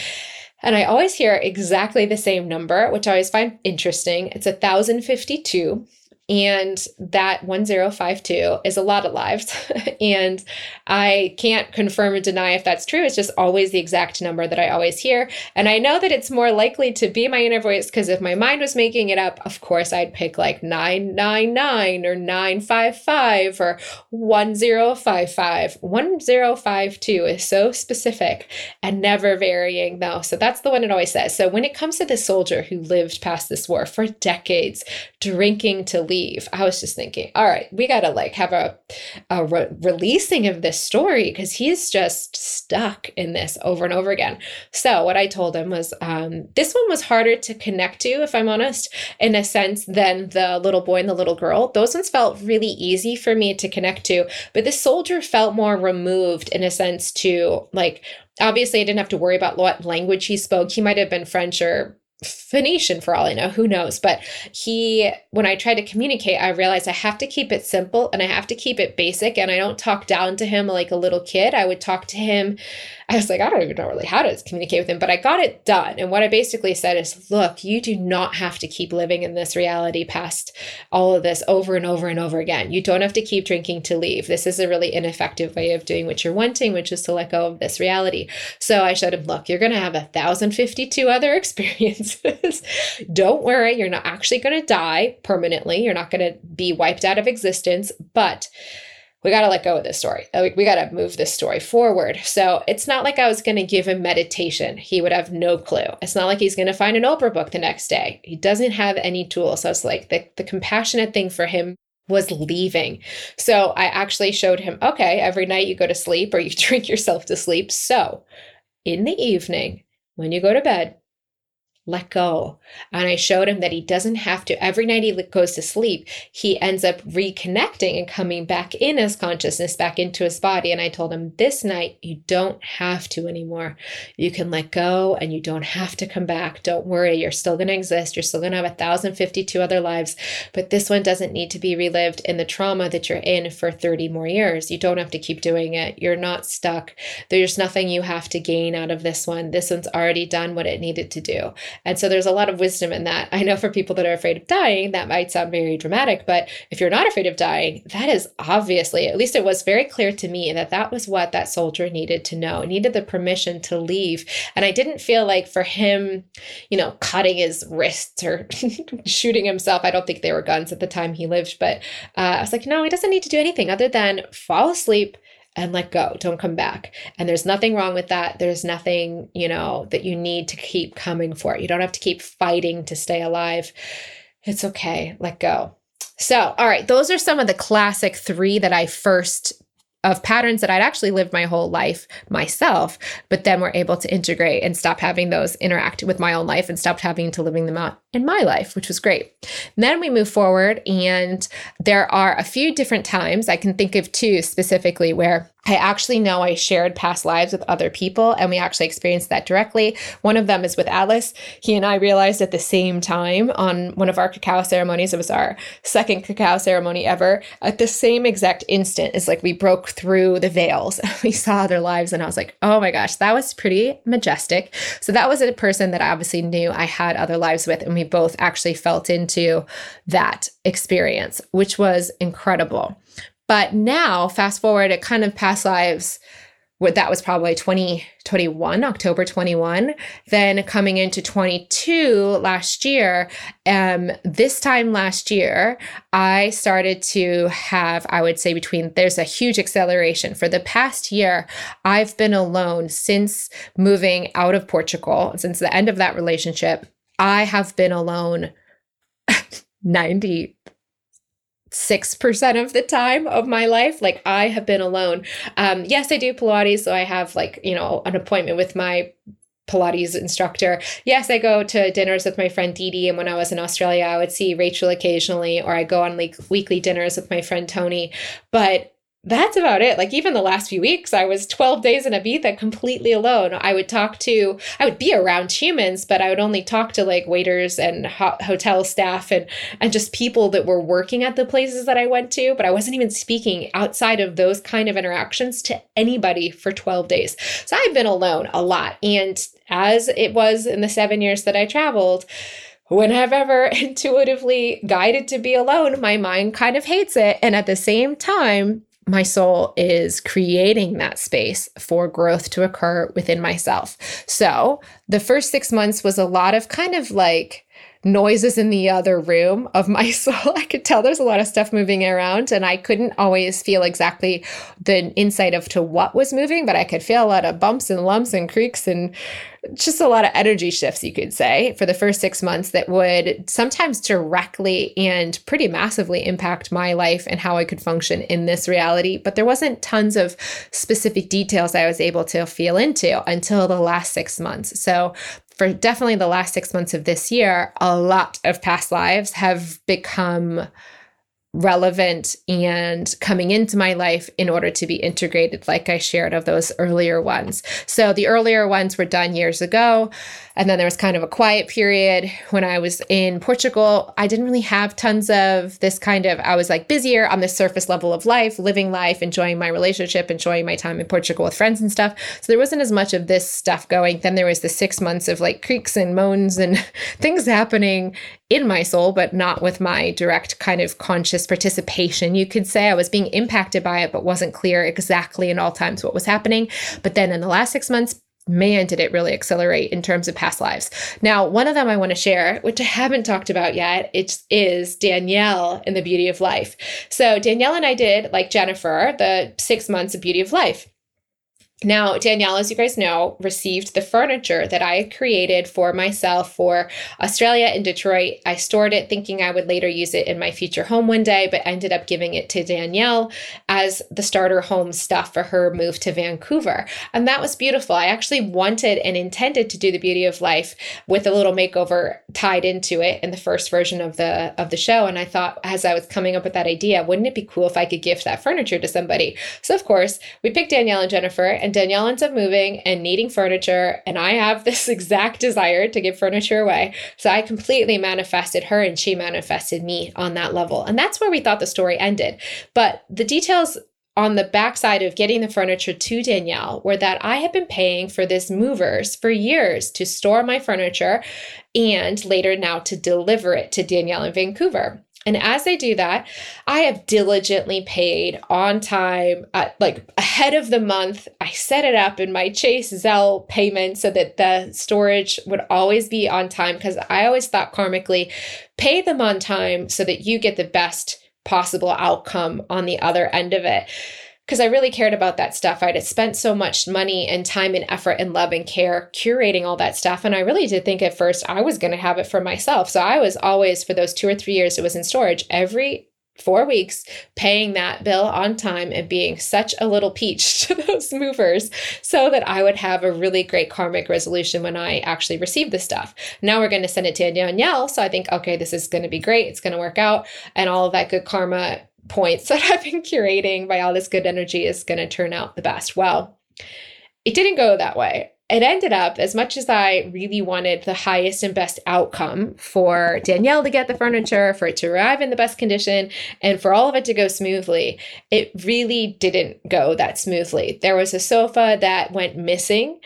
And I always hear exactly the same number, which I always find interesting. It's 1,052. And that 1052 is a lot of lives. And I can't confirm or deny if that's true. It's just always the exact number that I always hear. And I know that it's more likely to be my inner voice because if my mind was making it up, of course, I'd pick like 999 or 955 or 1055. 1052 is so specific and never varying though. So that's the one it always says. So when it comes to this soldier who lived past this war for decades, drinking to leave, I was just thinking, all right, we got to like have a releasing of this story because he's just stuck in this over and over again. So what I told him was, this one was harder to connect to, if I'm honest, in a sense, than the little boy and the little girl. Those ones felt really easy for me to connect to, but this soldier felt more removed in a sense to like, obviously I didn't have to worry about what language he spoke. He might've been French or Phoenician for all I know, who knows? But when I tried to communicate, I realized I have to keep it simple and I have to keep it basic. And I don't talk down to him like a little kid. I would talk to him. I was like, I don't even know really how to communicate with him, but I got it done. And what I basically said is, look, you do not have to keep living in this reality past all of this over and over and over again. You don't have to keep drinking to leave. This is a really ineffective way of doing what you're wanting, which is to let go of this reality. So I showed him, look, you're going to have 1,052 other experiences. Don't worry, you're not actually going to die permanently. You're not going to be wiped out of existence, but we got to let go of this story. We got to move this story forward. So it's not like I was going to give him meditation. He would have no clue. It's not like he's going to find an Oprah book the next day. He doesn't have any tools. So it's like the compassionate thing for him was leaving. So I actually showed him, okay, every night you go to sleep or you drink yourself to sleep. So in the evening, when you go to bed, let go. And I showed him that he doesn't have to. Every night he goes to sleep, he ends up reconnecting and coming back in his consciousness, back into his body. And I told him, this night, you don't have to anymore. You can let go and you don't have to come back. Don't worry, you're still going to exist. You're still going to have 1,052 other lives, but this one doesn't need to be relived in the trauma that you're in for 30 more years. You don't have to keep doing it. You're not stuck. There's nothing you have to gain out of this one. This one's already done what it needed to do. And so there's a lot of wisdom in that. I know for people that are afraid of dying, that might sound very dramatic, but if you're not afraid of dying, that is obviously, at least it was very clear to me that was what that soldier needed to know. It needed the permission to leave. And I didn't feel like for him, cutting his wrists or shooting himself. I don't think they were guns at the time he lived, but I was like, no, he doesn't need to do anything other than fall asleep and let go, don't come back. And there's nothing wrong with that. There's nothing, that you need to keep coming for. You don't have to keep fighting to stay alive. It's okay, let go. So, all right, those are some of the classic three of patterns that I'd actually lived my whole life myself, but then were able to integrate and stop having those interact with my own life and stopped having to living them out in my life, which was great. And then we move forward and there are a few different times I can think of two specifically where I actually know I shared past lives with other people and we actually experienced that directly. One of them is with Atlas. He and I realized at the same time on one of our cacao ceremonies, it was our second cacao ceremony ever, at the same exact instant, it's like we broke through the veils. We saw their lives and I was like, oh my gosh, that was pretty majestic. So that was a person that I obviously knew I had other lives with and we both actually felt into that experience, which was incredible. But now, fast forward at kind of past lives, that was probably 2021, October 21, then coming into 22 last year. This time last year, I started to have, I would say there's a huge acceleration. For the past year, I've been alone since moving out of Portugal, since the end of that relationship. I have been alone 96% of the time of my life. Like I have been alone. Yes, I do Pilates. So I have an appointment with my Pilates instructor. Yes, I go to dinners with my friend Dee Dee. And when I was in Australia, I would see Rachel occasionally, or I go on weekly dinners with my friend Tony. But that's about it. Like, even the last few weeks, I was 12 days in Ibiza completely alone. I would be around humans, but I would only talk to like waiters and hotel staff and just people that were working at the places that I went to. But I wasn't even speaking outside of those kind of interactions to anybody for 12 days. So I've been alone a lot. And as it was in the 7 years that I traveled, when I've ever intuitively guided to be alone, my mind kind of hates it. And at the same time, my soul is creating that space for growth to occur within myself. So the first 6 months was a lot of kind of like noises in the other room of my soul. I could tell there's a lot of stuff moving around, and I couldn't always feel exactly the insight of to what was moving, but I could feel a lot of bumps and lumps and creaks and just a lot of energy shifts, you could say, for the first 6 months that would sometimes directly and pretty massively impact my life and how I could function in this reality. But there wasn't tons of specific details I was able to feel into until the last 6 months. So for definitely the last 6 months of this year, a lot of past lives have become relevant and coming into my life in order to be integrated, like I shared of those earlier ones. So the earlier ones were done years ago. And then there was kind of a quiet period when I was in Portugal. I didn't really have tons of this kind of, I was like busier on the surface level of life, living life, enjoying my relationship, enjoying my time in Portugal with friends and stuff. So there wasn't as much of this stuff going. Then there was the 6 months of like creaks and moans and things happening in my soul, but not with my direct kind of conscious participation, you could say. I was being impacted by it, but wasn't clear exactly in all times what was happening. But then in the last 6 months, man, did it really accelerate in terms of past lives. Now, one of them I want to share, which I haven't talked about yet, it is Danielle in The Beauty of Life. So Danielle and I did, like Jennifer, the 6 months of Beauty of Life. Now, Danielle, as you guys know, received the furniture that I created for myself for Australia and Detroit. I stored it thinking I would later use it in my future home one day, but ended up giving it to Danielle as the starter home stuff for her move to Vancouver. And that was beautiful. I actually wanted and intended to do The Beauty of Life with a little makeover tied into it in the first version of the show. And I thought, as I was coming up with that idea, wouldn't it be cool if I could gift that furniture to somebody? So of course, we picked Danielle and Jennifer, and Danielle ends up moving and needing furniture, and I have this exact desire to give furniture away. So I completely manifested her, and she manifested me on that level. And that's where we thought the story ended. But the details on the backside of getting the furniture to Danielle were that I had been paying for this movers for years to store my furniture and later now to deliver it to Danielle in Vancouver. And as they do that, I have diligently paid on time, like ahead of the month. I set it up in my Chase Zelle payment so that the storage would always be on time, because I always thought karmically, pay them on time so that you get the best possible outcome on the other end of it. Because I really cared about that stuff. I'd spent so much money and time and effort and love and care curating all that stuff. And I really did think at first I was going to have it for myself. So I was always, for those 2 or 3 years it was in storage, every 4 weeks paying that bill on time and being such a little peach to those movers so that I would have a really great karmic resolution when I actually received the stuff. Now we're going to send it to Danielle. So I think, okay, this is going to be great. It's going to work out. And all of that good karma points that I've been curating by all this good energy is going to turn out the best. Well, it didn't go that way. It ended up, as much as I really wanted the highest and best outcome for Danielle to get the furniture, for it to arrive in the best condition, and for all of it to go smoothly, it really didn't go that smoothly. There was a sofa that went missing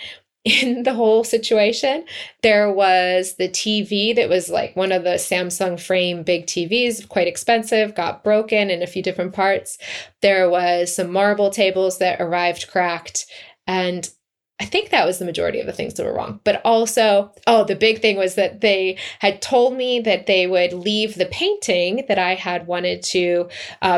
in the whole situation. There was the TV that was like one of the Samsung frame big TVs, quite expensive, got broken in a few different parts. There was some marble tables that arrived cracked. And I think that was the majority of the things that were wrong. But also, the big thing was that they had told me that they would leave the painting that I had wanted to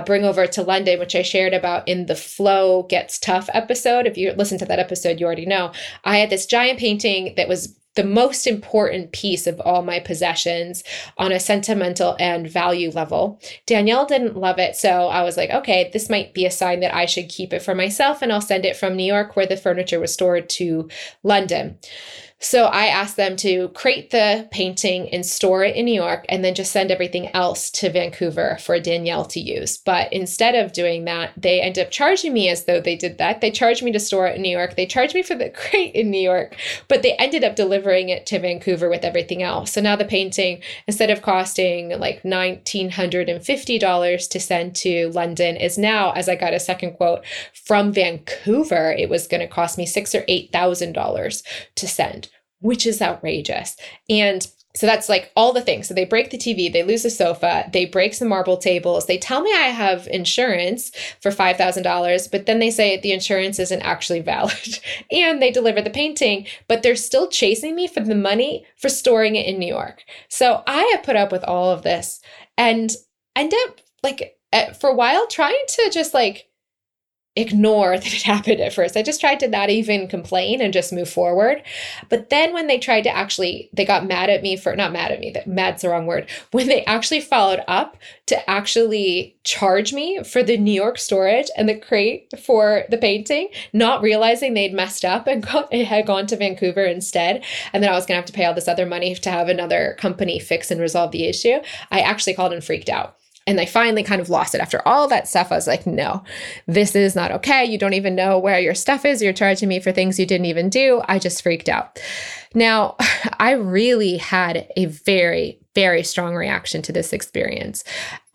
bring over to London, which I shared about in the Flow Gets Tough episode. If you listen to that episode, you already know. I had this giant painting that was the most important piece of all my possessions on a sentimental and value level. Danielle didn't love it, so I was like, okay, this might be a sign that I should keep it for myself, and I'll send it from New York, where the furniture was stored, to London. So I asked them to create the painting and store it in New York and then just send everything else to Vancouver for Danielle to use. But instead of doing that, they ended up charging me as though they did that. They charged me to store it in New York. They charged me for the crate in New York, but they ended up delivering it to Vancouver with everything else. So now the painting, instead of costing like $1,950 to send to London, is now, as I got a second quote from Vancouver, it was going to cost me $6,000 or $8,000 to send, which is outrageous. And so that's like all the things. So they break the TV, they lose a sofa, they break some marble tables. They tell me I have insurance for $5,000, but then they say the insurance isn't actually valid. And they deliver the painting, but they're still chasing me for the money for storing it in New York. So I have put up with all of this and end up like for a while trying to just like ignore that it happened at first. I just tried to not even complain and just move forward. But then when they tried to actually, they got mad at me for, not mad at me, mad's the wrong word. When they actually followed up to actually charge me for the New York storage and the crate for the painting, not realizing they'd messed up and had gone to Vancouver instead. And then I was going to have to pay all this other money to have another company fix and resolve the issue. I actually called and freaked out. And I finally kind of lost it. After all that stuff, I was like, no, this is not okay. You don't even know where your stuff is. You're charging me for things you didn't even do. I just freaked out. Now, I really had a very, very strong reaction to this experience.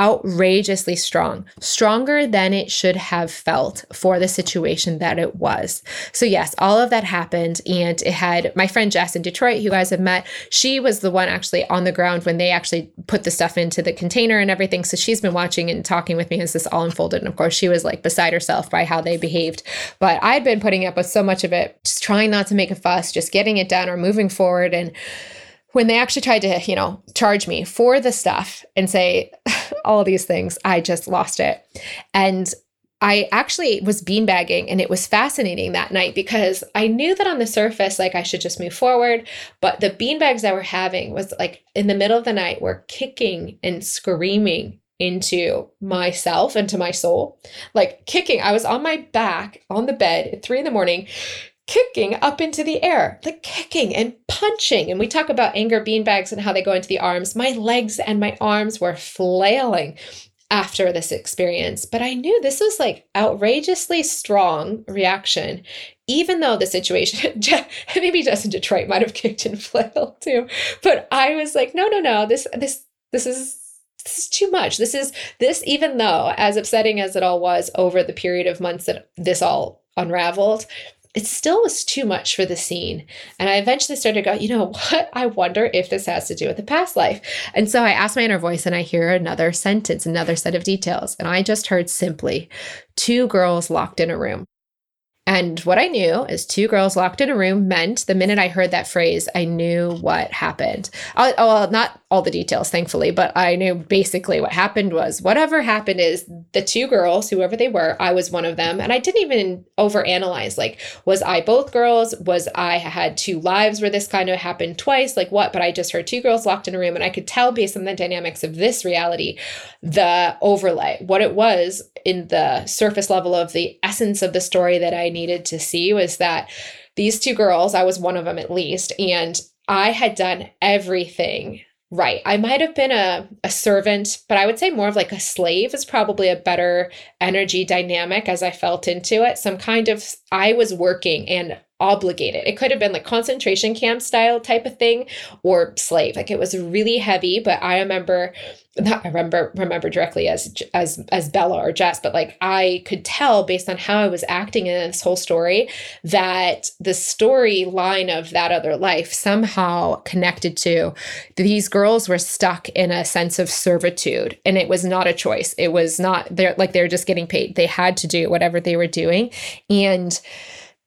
Outrageously strong, stronger than it should have felt for the situation that it was. So yes, all of that happened. And it had my friend Jess in Detroit, who you guys have met. She was the one actually on the ground when they actually put the stuff into the container and everything. So she's been watching and talking with me as this all unfolded. And of course, she was like beside herself by how they behaved. But I'd been putting up with so much of it, just trying not to make a fuss, just getting it done or moving forward. And when they actually tried to, you know, charge me for the stuff and say all these things, I just lost it. And I actually was beanbagging, and it was fascinating that night because I knew that on the surface, like I should just move forward. But the beanbags I were having was like in the middle of the night were kicking and screaming into myself and to my soul, like kicking. I was on my back on the bed at 3 a.m. kicking up into the air, like kicking and punching. And we talk about anger beanbags and how they go into the arms. My legs and my arms were flailing after this experience. But I knew this was like outrageously strong reaction, even though the situation, maybe Jess in Detroit might have kicked and flailed too. But I was like, no, this is too much. This, even though as upsetting as it all was over the period of months that this all unraveled, it still was too much for the scene. And I eventually started to go, you know what? I wonder if this has to do with the past life. And so I asked my inner voice and I hear another sentence, another set of details. And I just heard simply, 2 girls locked in a room. And what I knew is 2 girls locked in a room meant the minute I heard that phrase, I knew what happened. Well, not all the details, thankfully, but I knew basically what happened was whatever happened is the 2 girls, whoever they were, I was one of them. And I didn't even overanalyze, like, was I both girls? Was I had 2 lives where this kind of happened twice? Like what? But I just heard 2 girls locked in a room, and I could tell based on the dynamics of this reality, the overlay, what it was in the surface level of the essence of the story that I needed to see was that these 2 girls, I was one of them at least, and I had done everything right. I might have been a servant, but I would say more of like a slave is probably a better energy dynamic as I felt into it. Some kind of, I was working and obligated. It could have been like concentration camp style type of thing or slave. Like it was really heavy, but I remember, not remember directly as Bella or Jess, but like I could tell based on how I was acting in this whole story that the storyline of that other life somehow connected to these girls were stuck in a sense of servitude, and it was not a choice. It was not, they're like they were just getting paid. They had to do whatever they were doing, and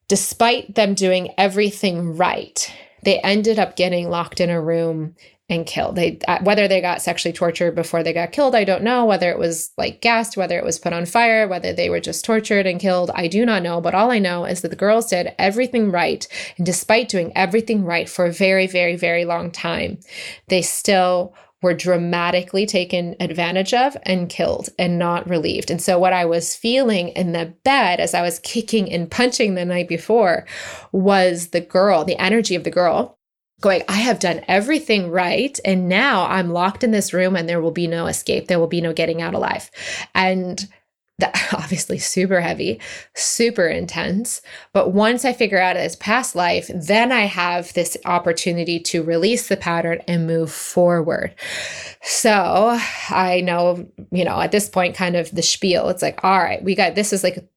despite them doing everything right, they ended up getting locked in a room and killed. Whether they got sexually tortured before they got killed, I don't know. Whether it was like gassed, whether it was put on fire, whether they were just tortured and killed, I do not know. But all I know is that the girls did everything right. And despite doing everything right for a very, very, very long time, they still were dramatically taken advantage of and killed and not relieved. And so what I was feeling in the bed as I was kicking and punching the night before was the girl, the energy of the girl going, I have done everything right. And now I'm locked in this room and there will be no escape. There will be no getting out alive. And that obviously super heavy, super intense. But once I figure out it's past life, then I have this opportunity to release the pattern and move forward. So I know, you know, at this point, kind of the spiel, it's like, all right, we got, this is like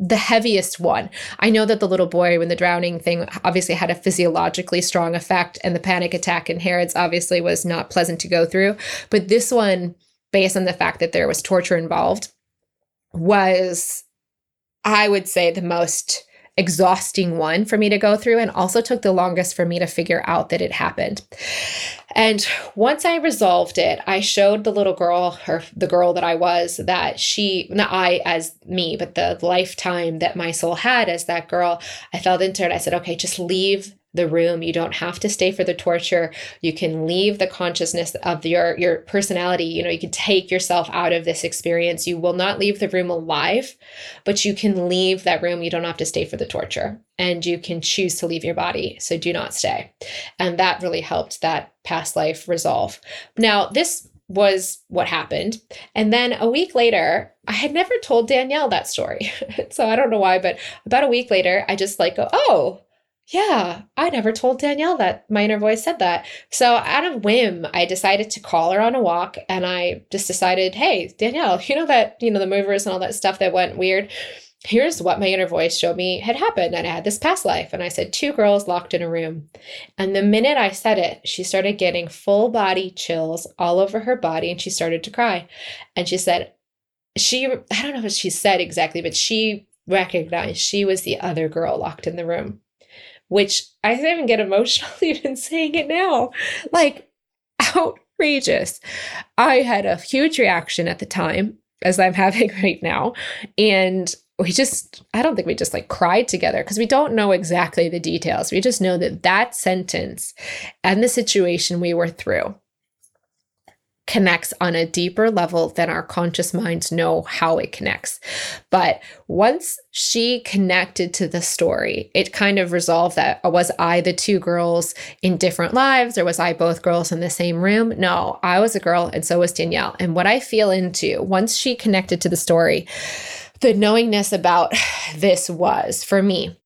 the heaviest one. I know that the little boy, when the drowning thing obviously had a physiologically strong effect and the panic attack in Herod's obviously was not pleasant to go through. But this one, based on the fact that there was torture involved, was, I would say, the most exhausting one for me to go through, and also took the longest for me to figure out that it happened. And once I resolved it, I showed the little girl, or the girl that I was, that she, not I as me, but the lifetime that my soul had as that girl, I felt into it. I said, okay, just leave the room. You don't have to stay for the torture. You can leave the consciousness of your personality. You know, you can take yourself out of this experience. You will not leave the room alive, but you can leave that room. You don't have to stay for the torture, and you can choose to leave your body. So do not stay. And that really helped that past life resolve. Now, this was what happened. And then a week later, I had never told Danielle that story. So I don't know why, but about a week later, I just like go, oh, yeah, I never told Danielle that my inner voice said that. So out of whim, I decided to call her on a walk, and I just decided, hey, Danielle, you know that, you know, the movers and all that stuff that went weird. Here's what my inner voice showed me had happened, and I had this past life. And I said, 2 girls locked in a room. And the minute I said it, she started getting full body chills all over her body, and she started to cry. And she said, I don't know what she said exactly, but she recognized she was the other girl locked in the room. Which I even get emotional even saying it now, like outrageous. I had a huge reaction at the time, as I'm having right now. And I don't think we just like cried together, because we don't know exactly the details. We just know that that sentence and the situation we were through connects on a deeper level than our conscious minds know how it connects. But once she connected to the story, it kind of resolved that, was I the 2 girls in different lives, or was I both girls in the same room? No, I was a girl, and so was Danielle. And what I feel into, once she connected to the story, the knowingness about this was, for me,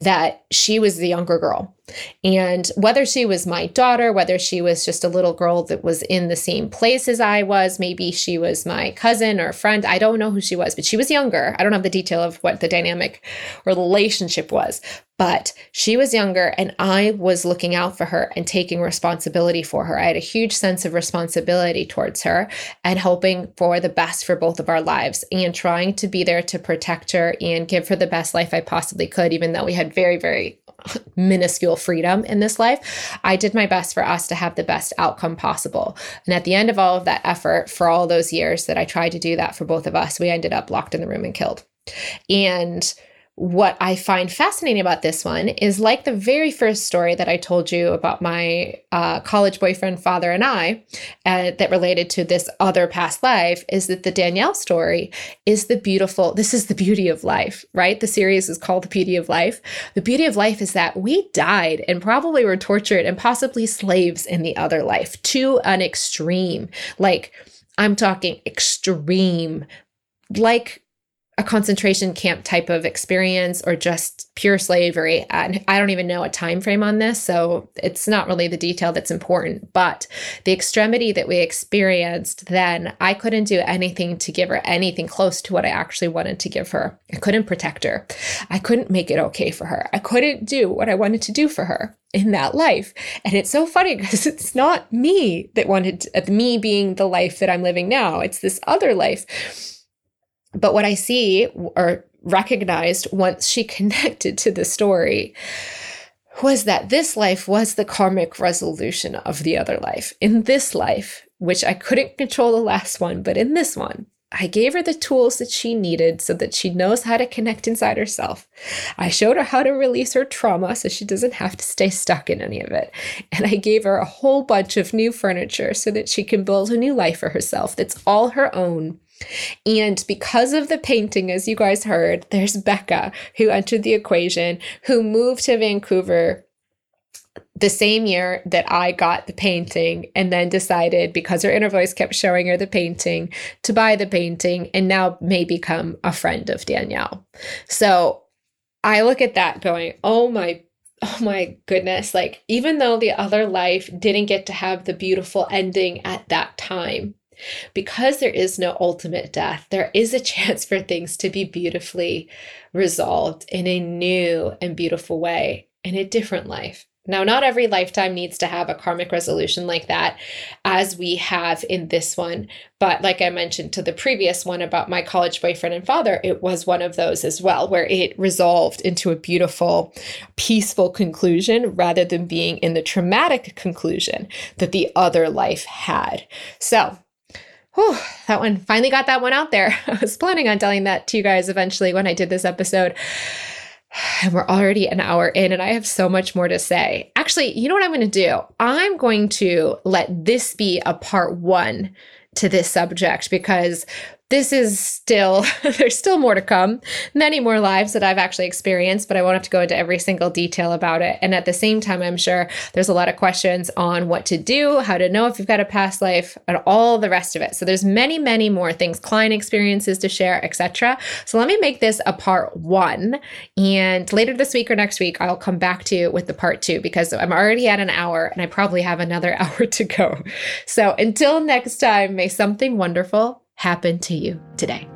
that she was the younger girl. And whether she was my daughter, whether she was just a little girl that was in the same place as I was, maybe she was my cousin or friend, I don't know who she was, but she was younger. I don't have the detail of what the dynamic or relationship was, but she was younger, and I was looking out for her and taking responsibility for her. I had a huge sense of responsibility towards her and hoping for the best for both of our lives, and trying to be there to protect her and give her the best life I possibly could, even though we had very, very minuscule freedom in this life. I did my best for us to have the best outcome possible. And at the end of all of that effort, for all those years that I tried to do that for both of us, we ended up locked in the room and killed. And what I find fascinating about this one is, like the very first story that I told you about my college boyfriend, father, and I, that related to this other past life, is that the Danielle story is this is the beauty of life, right? The series is called The Beauty of Life. The beauty of life is that we died and probably were tortured and possibly slaves in the other life, to an extreme, like I'm talking extreme, like a concentration camp type of experience, or just pure slavery. And I don't even know a time frame on this, so it's not really the detail that's important. But the extremity that we experienced then, I couldn't do anything to give her anything close to what I actually wanted to give her. I couldn't protect her. I couldn't make it okay for her. I couldn't do what I wanted to do for her in that life. And it's so funny, because it's not me that wanted to, me being the life that I'm living now. It's this other life. But what I see or recognized once she connected to the story was that this life was the karmic resolution of the other life. In this life, which I couldn't control the last one, but in this one, I gave her the tools that she needed so that she knows how to connect inside herself. I showed her how to release her trauma so she doesn't have to stay stuck in any of it. And I gave her a whole bunch of new furniture so that she can build a new life for herself that's all her own. And because of the painting, as you guys heard, there's Becca, who entered the equation, who moved to Vancouver the same year that I got the painting, and then decided, because her inner voice kept showing her the painting, to buy the painting, and now may become a friend of Danielle. So I look at that going, oh my goodness, like, even though the other life didn't get to have the beautiful ending at that time, because there is no ultimate death, there is a chance for things to be beautifully resolved in a new and beautiful way in a different life. Now, not every lifetime needs to have a karmic resolution like that, as we have in this one. But like I mentioned to the previous one about my college boyfriend and father, it was one of those as well, where it resolved into a beautiful, peaceful conclusion rather than being in the traumatic conclusion that the other life had. So whew, that one, finally got that one out there. I was planning on telling that to you guys eventually when I did this episode. And we're already an hour in, and I have so much more to say. Actually, you know what I'm going to do? I'm going to let this be a part one to this subject, because this is still, there's still more to come, many more lives that I've actually experienced, but I won't have to go into every single detail about it. And at the same time, I'm sure there's a lot of questions on what to do, how to know if you've got a past life, and all the rest of it. So there's many, many more things, client experiences to share, etc. So let me make this a part one. And later this week or next week, I'll come back to you with the part two, because I'm already at an hour and I probably have another hour to go. So until next time, may something wonderful happen to you today.